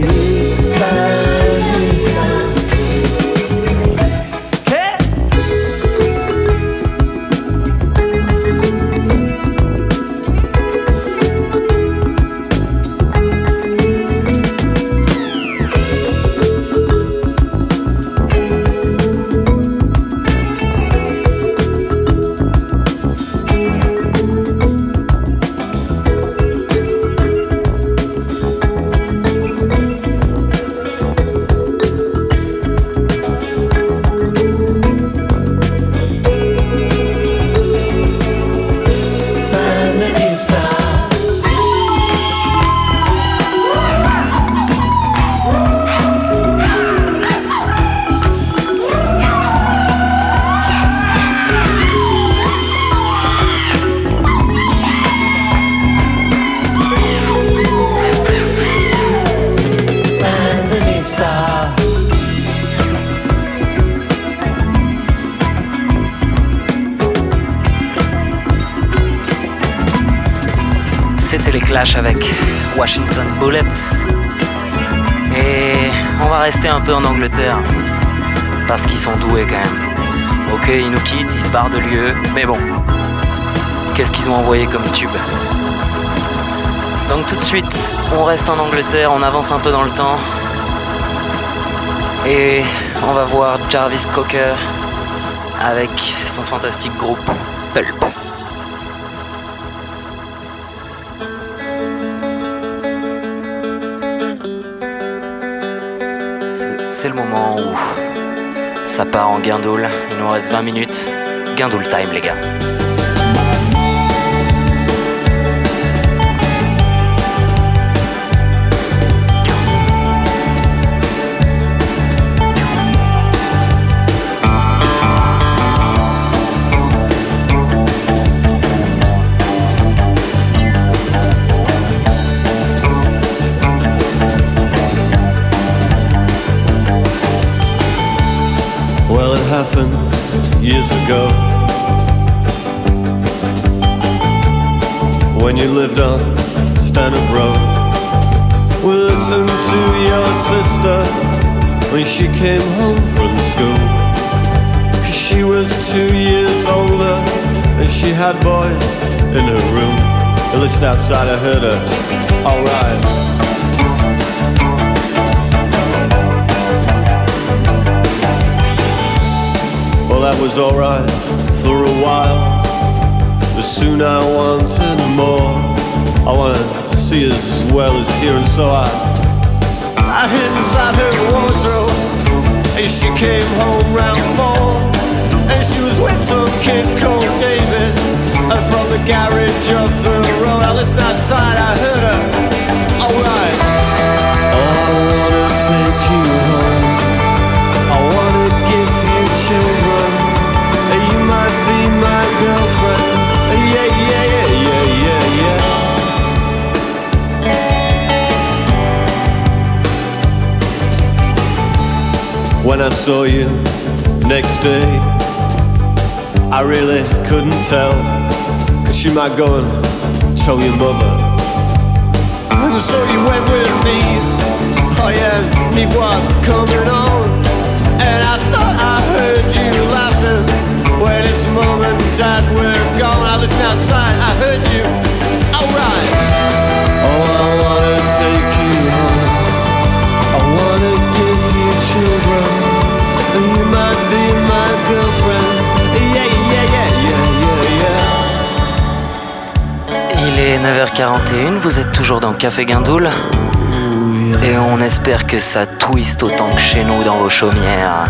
clash avec Washington Bullets. Et on va rester un peu en Angleterre, parce qu'ils sont doués quand même. Ok, ils nous quittent, ils se barrent de lieu, mais bon, qu'est-ce qu'ils ont envoyé comme tube? Donc tout de suite, on reste en Angleterre, on avance un peu dans le temps. Et on va voir Jarvis Cocker avec son fantastique groupe Pulp. C'est, c'est le moment où ça part en guindoule. Il nous reste vingt minutes. Guindoule time, les gars. Happened years ago, when you lived on Stanhope Road. Well, listen to your sister when she came home from school, 'cause she was two years older and she had boys in her room. At least outside I heard her, alright. That was alright for a while, but soon I wanted more. I wanted to see as well as hear, and so I I hid inside her wardrobe, and she came home round four, and she was with some kid called David, and from the garage up the road, I listened outside, I heard her, alright. Oh, I wanna take you home, I wanna give you children. My girlfriend, yeah, yeah, yeah, yeah, yeah, yeah. When I saw you next day, I really couldn't tell, 'cause she might go and tell your mother. And so you went with me, oh yeah, me was coming on, and I thought I heard you laughing. When it's mom and dad were gone, I listened outside, I heard you, alright. Oh, I wanna take you home, I wanna give you children, and you might be my girlfriend, yeah, yeah, yeah, yeah, yeah, yeah. Il est neuf heures quarante et une, vous êtes toujours dans Café Guindoul, et on espère que ça twiste autant que chez nous dans vos chaumières.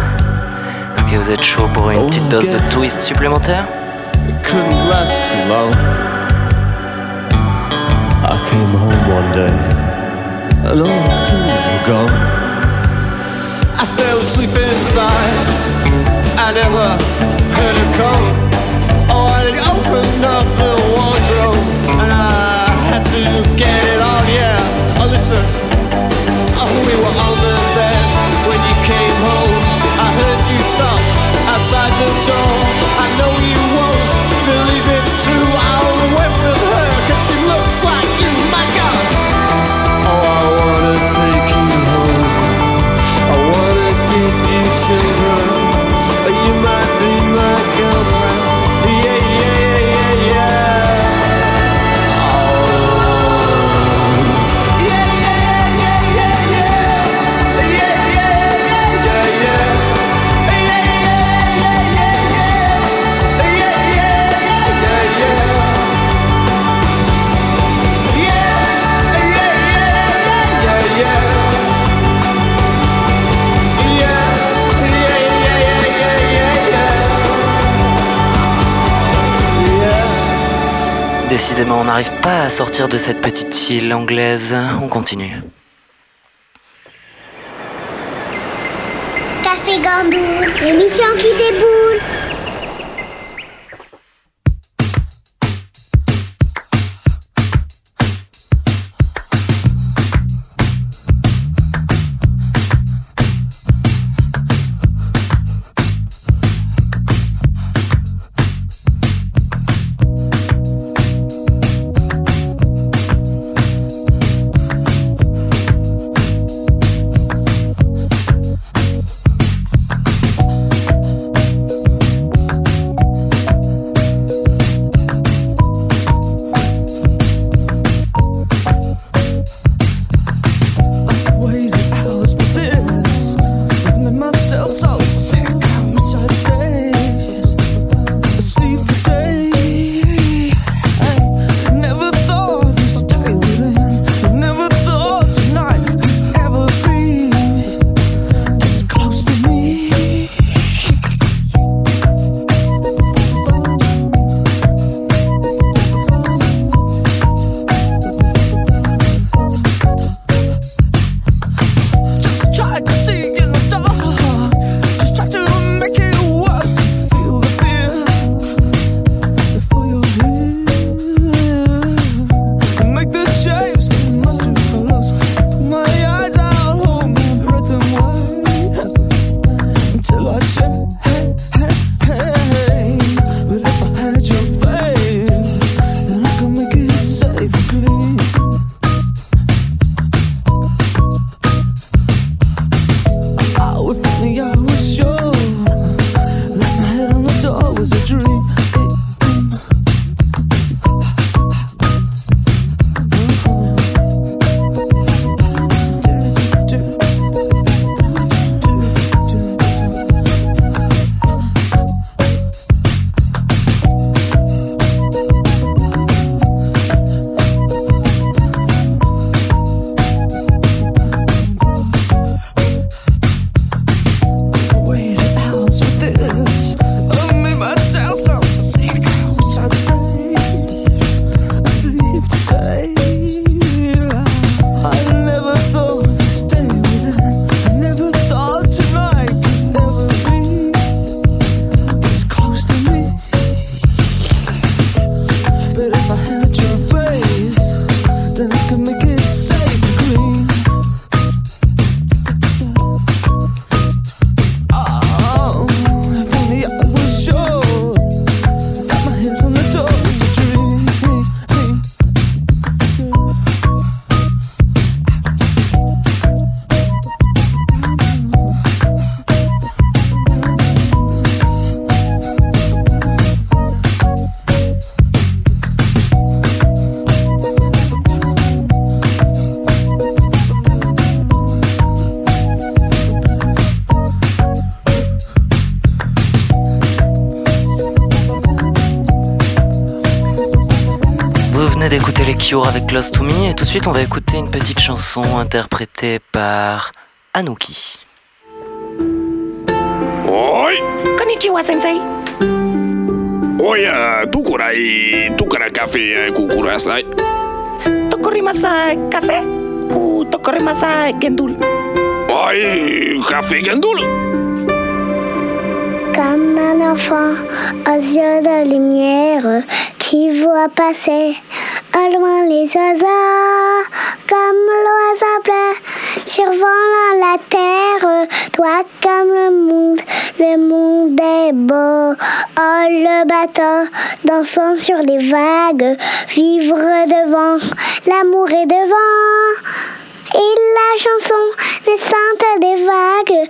Et vous êtes chaud pour une petite dose de twist supplémentaire? It couldn't last too long. I came home one day and all the things were gone. I fell asleep inside, I never heard her call. Oh, I opened up the wardrobe and I had to get it on, yeah. Oh, listen, oh, we were on the bed when you came home. I heard you stop outside the door. I know you won't believe it's true. I only went with her 'cause she looks like you, my God. Oh, I wanna take you home, I wanna give you children, but you might be my girlfriend, yeah, yeah, yeah, yeah, yeah. Oh, yeah, yeah, yeah, yeah, yeah, yeah, yeah, yeah, yeah, yeah. Décidément, on n'arrive pas à sortir de cette petite île anglaise. On continue. Café Guindoul, l'émission qui déboule. d'écouter les Cure avec Close to Me et tout de suite on va écouter une petite chanson interprétée par Anouki. Oi! Konnichiwa sensei! Oya, tukurai, tukara café kukurasai. Tokorimasa café ou tokorimasa guindoul? Oi, café guindoul! Comme un enfant aux yeux de lumière qui voit passer au loin les oiseaux, comme l'oiseau bleu survolant la terre, toi comme le monde, le monde est beau. Oh, le bateau dansant sur les vagues, vivre devant, l'amour est devant. Et la chanson naissante des vagues,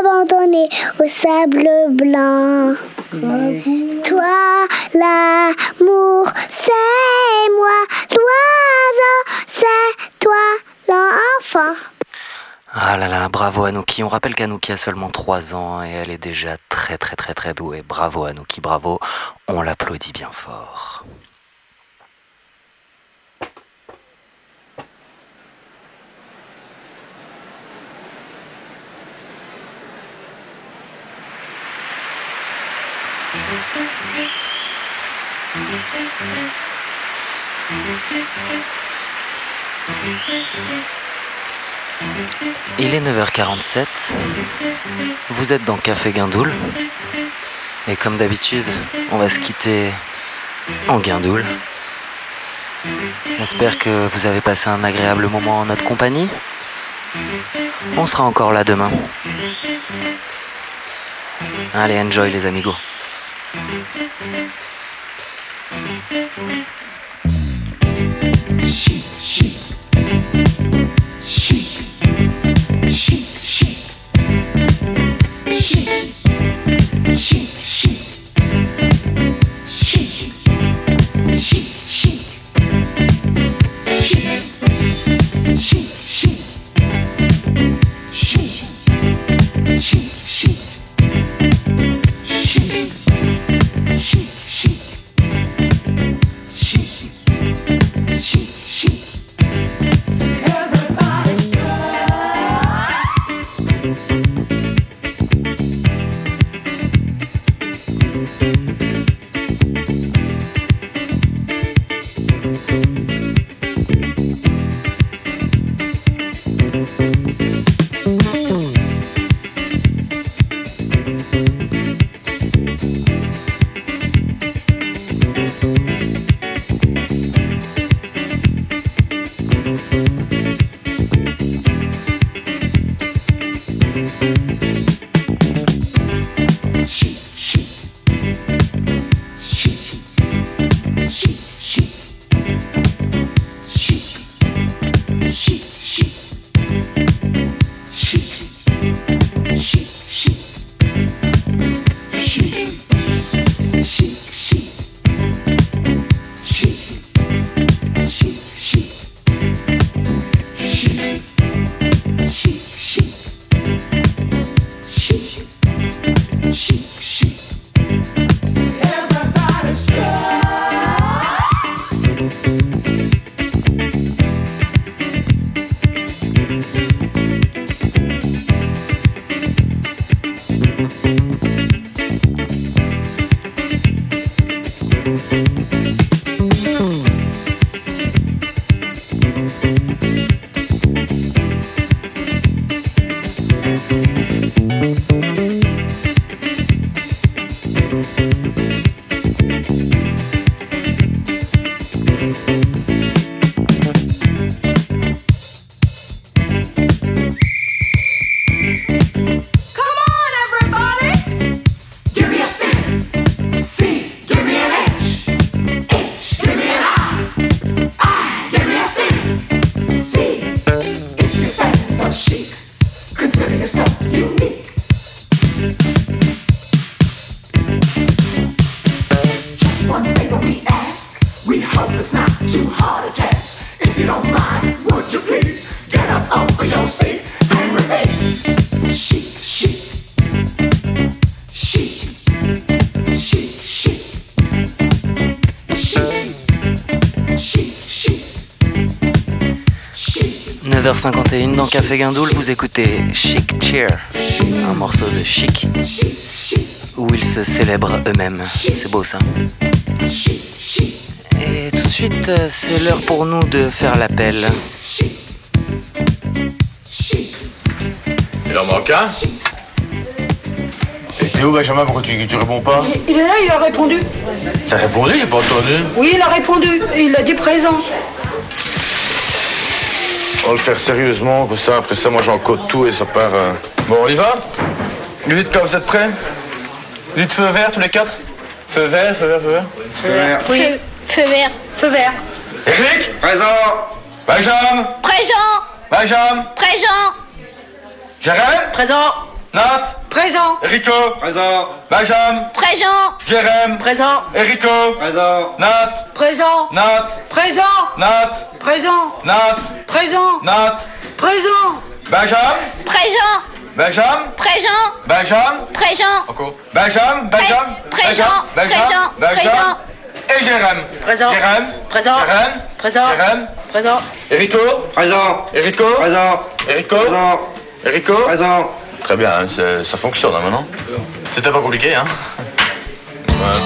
abandonnée au sable blanc. Mmh. Toi, l'amour, c'est moi. L'oiseau, c'est toi, l'enfant. Ah là là, bravo Anouki. On rappelle qu'Anouki a seulement trois ans et elle est déjà très très très très douée. Bravo Anouki, bravo. On l'applaudit bien fort. Il est neuf heures quarante-sept, vous êtes dans Café Guindoul, et comme d'habitude, on va se quitter en Guindoul. J'espère que vous avez passé un agréable moment en notre compagnie. On sera encore là demain. Allez, enjoy les amigos. Chic, chic, chic, chic, chic, chic, chic, chic, chic, chic, chic, chic, chic, chic, chic, chic. Chic. neuf heures cinquante et un dans Café Guindoul, vous écoutez Chic Cheer, un morceau de Chic où ils se célèbrent eux-mêmes. C'est beau ça. Et tout de suite, c'est l'heure pour nous de faire l'appel. Il en manque un ? T'es où, Benjamin, pourquoi tu, tu réponds pas ? Il est là, il a répondu. T'as répondu ? J'ai pas entendu. Oui, il a répondu, il a dit présent. On va le faire sérieusement, comme ça, après ça, moi j'encode tout et ça part... Euh... Bon, on y va ? Vite, quand vous êtes prêts ? Vite feu vert, tous les quatre ? Feu vert, feu vert, feu vert ? Feu vert. Oui. Feu, feu vert. Feu vert. Eric ? Présent. Benjamin ? Présent. Benjamin ? Présent. Jérémy ? Présent. Nat ? Présent. Erico ? Présent. Benjamin ? Présent. Jérémy ? Présent. Erico ? Présent. Nat ? Présent. Nat ? Présent. Nat ? Présent. Nat ? Présent. Nat ? Présent. Benjamin ? Présent. Benjamin ? Présent. Benjamin ? Présent. Encore. Benjamin ? Benjamin ? Présent. Benjamin ? Présent. Et Jérémy ? Présent. Jérémy ? Présent. Jérémy ? Présent. Jérémy ? Présent. Erico ? Présent. Erico ? Présent. Erico ? Présent. Erico ? Présent. Très bien, hein, ça fonctionne hein, maintenant. C'était pas compliqué, hein. Ouais.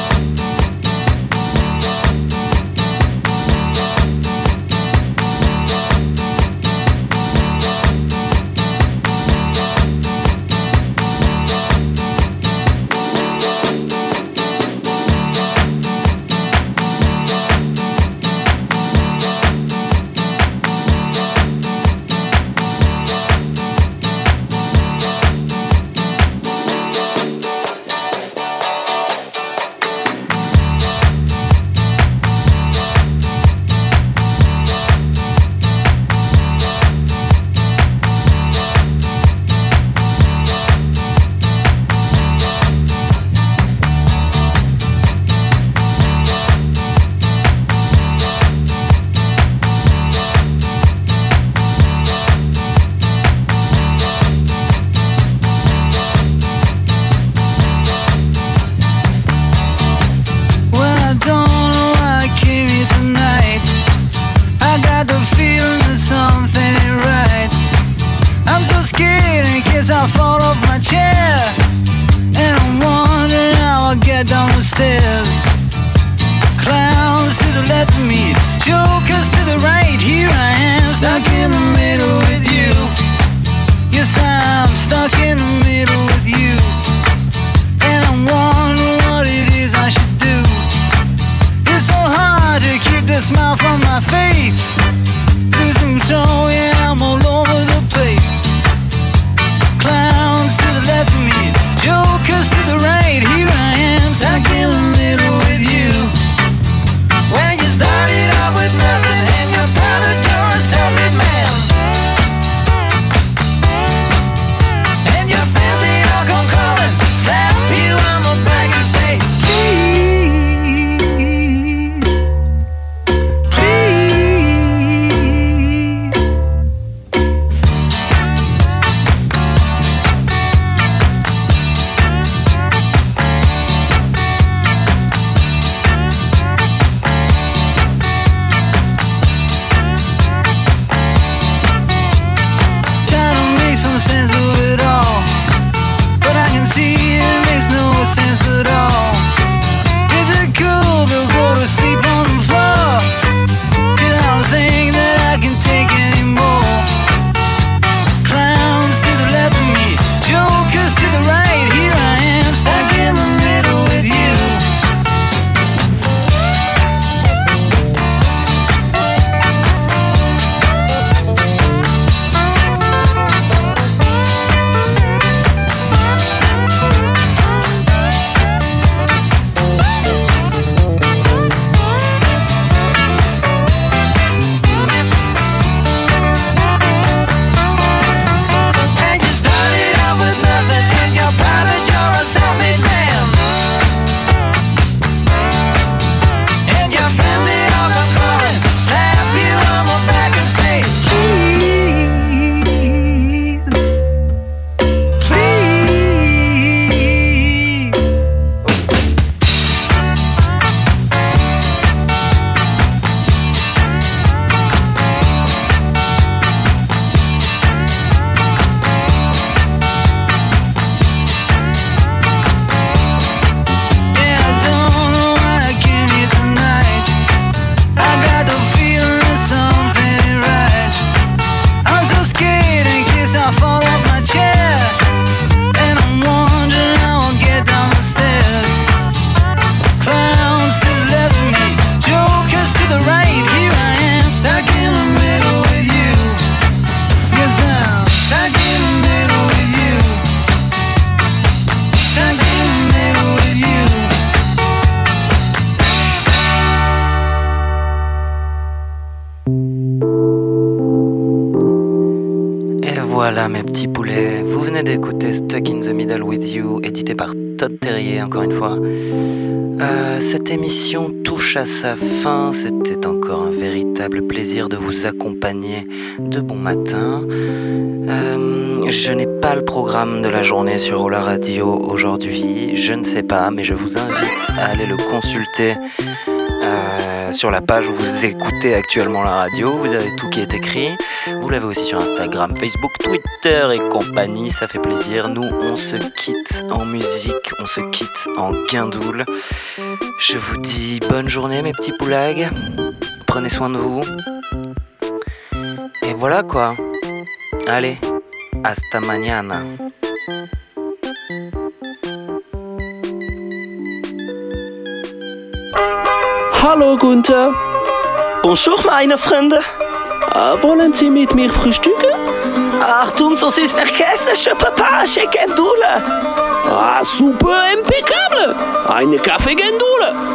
mes petits poulets. Vous venez d'écouter Stuck in the Middle with You, édité par Todd Terje, encore une fois. Euh, cette émission touche à sa fin. C'était encore un véritable plaisir de vous accompagner de bon matin. Euh, je n'ai pas le programme de la journée sur Ola Radio aujourd'hui. Je ne sais pas, mais je vous invite à aller le consulter. Euh, sur la page où vous écoutez actuellement la radio, vous avez tout qui est écrit. Vous l'avez aussi sur Instagram, Facebook, Twitter et compagnie. Ça fait plaisir. Nous, on se quitte en musique, on se quitte en guindoule. Je vous dis bonne journée, mes petits poulags. Prenez soin de vous. Et voilà quoi. Allez, hasta mañana. Hallo Gunther. Bonjour meine Freunde. Uh, wollen Sie mit mir frühstücken? Achtung, so ist mir Käse, je peux pas, je Guindoule. Ah, super impeccable. Eine Café Guindoule.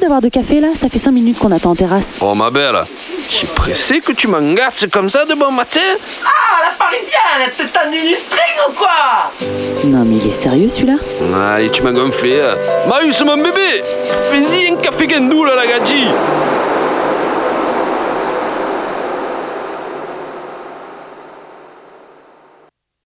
D'avoir de café là, ça fait cinq minutes qu'on attend en terrasse. Oh ma belle, je suis pressé que tu m'engasses comme ça de bon matin. Ah, la parisienne, elle te tenue du string ou quoi? Non mais il est sérieux celui-là. Allez, tu m'as gonflé. Marius, mon bébé, fais-y un café guindoule à la gadji.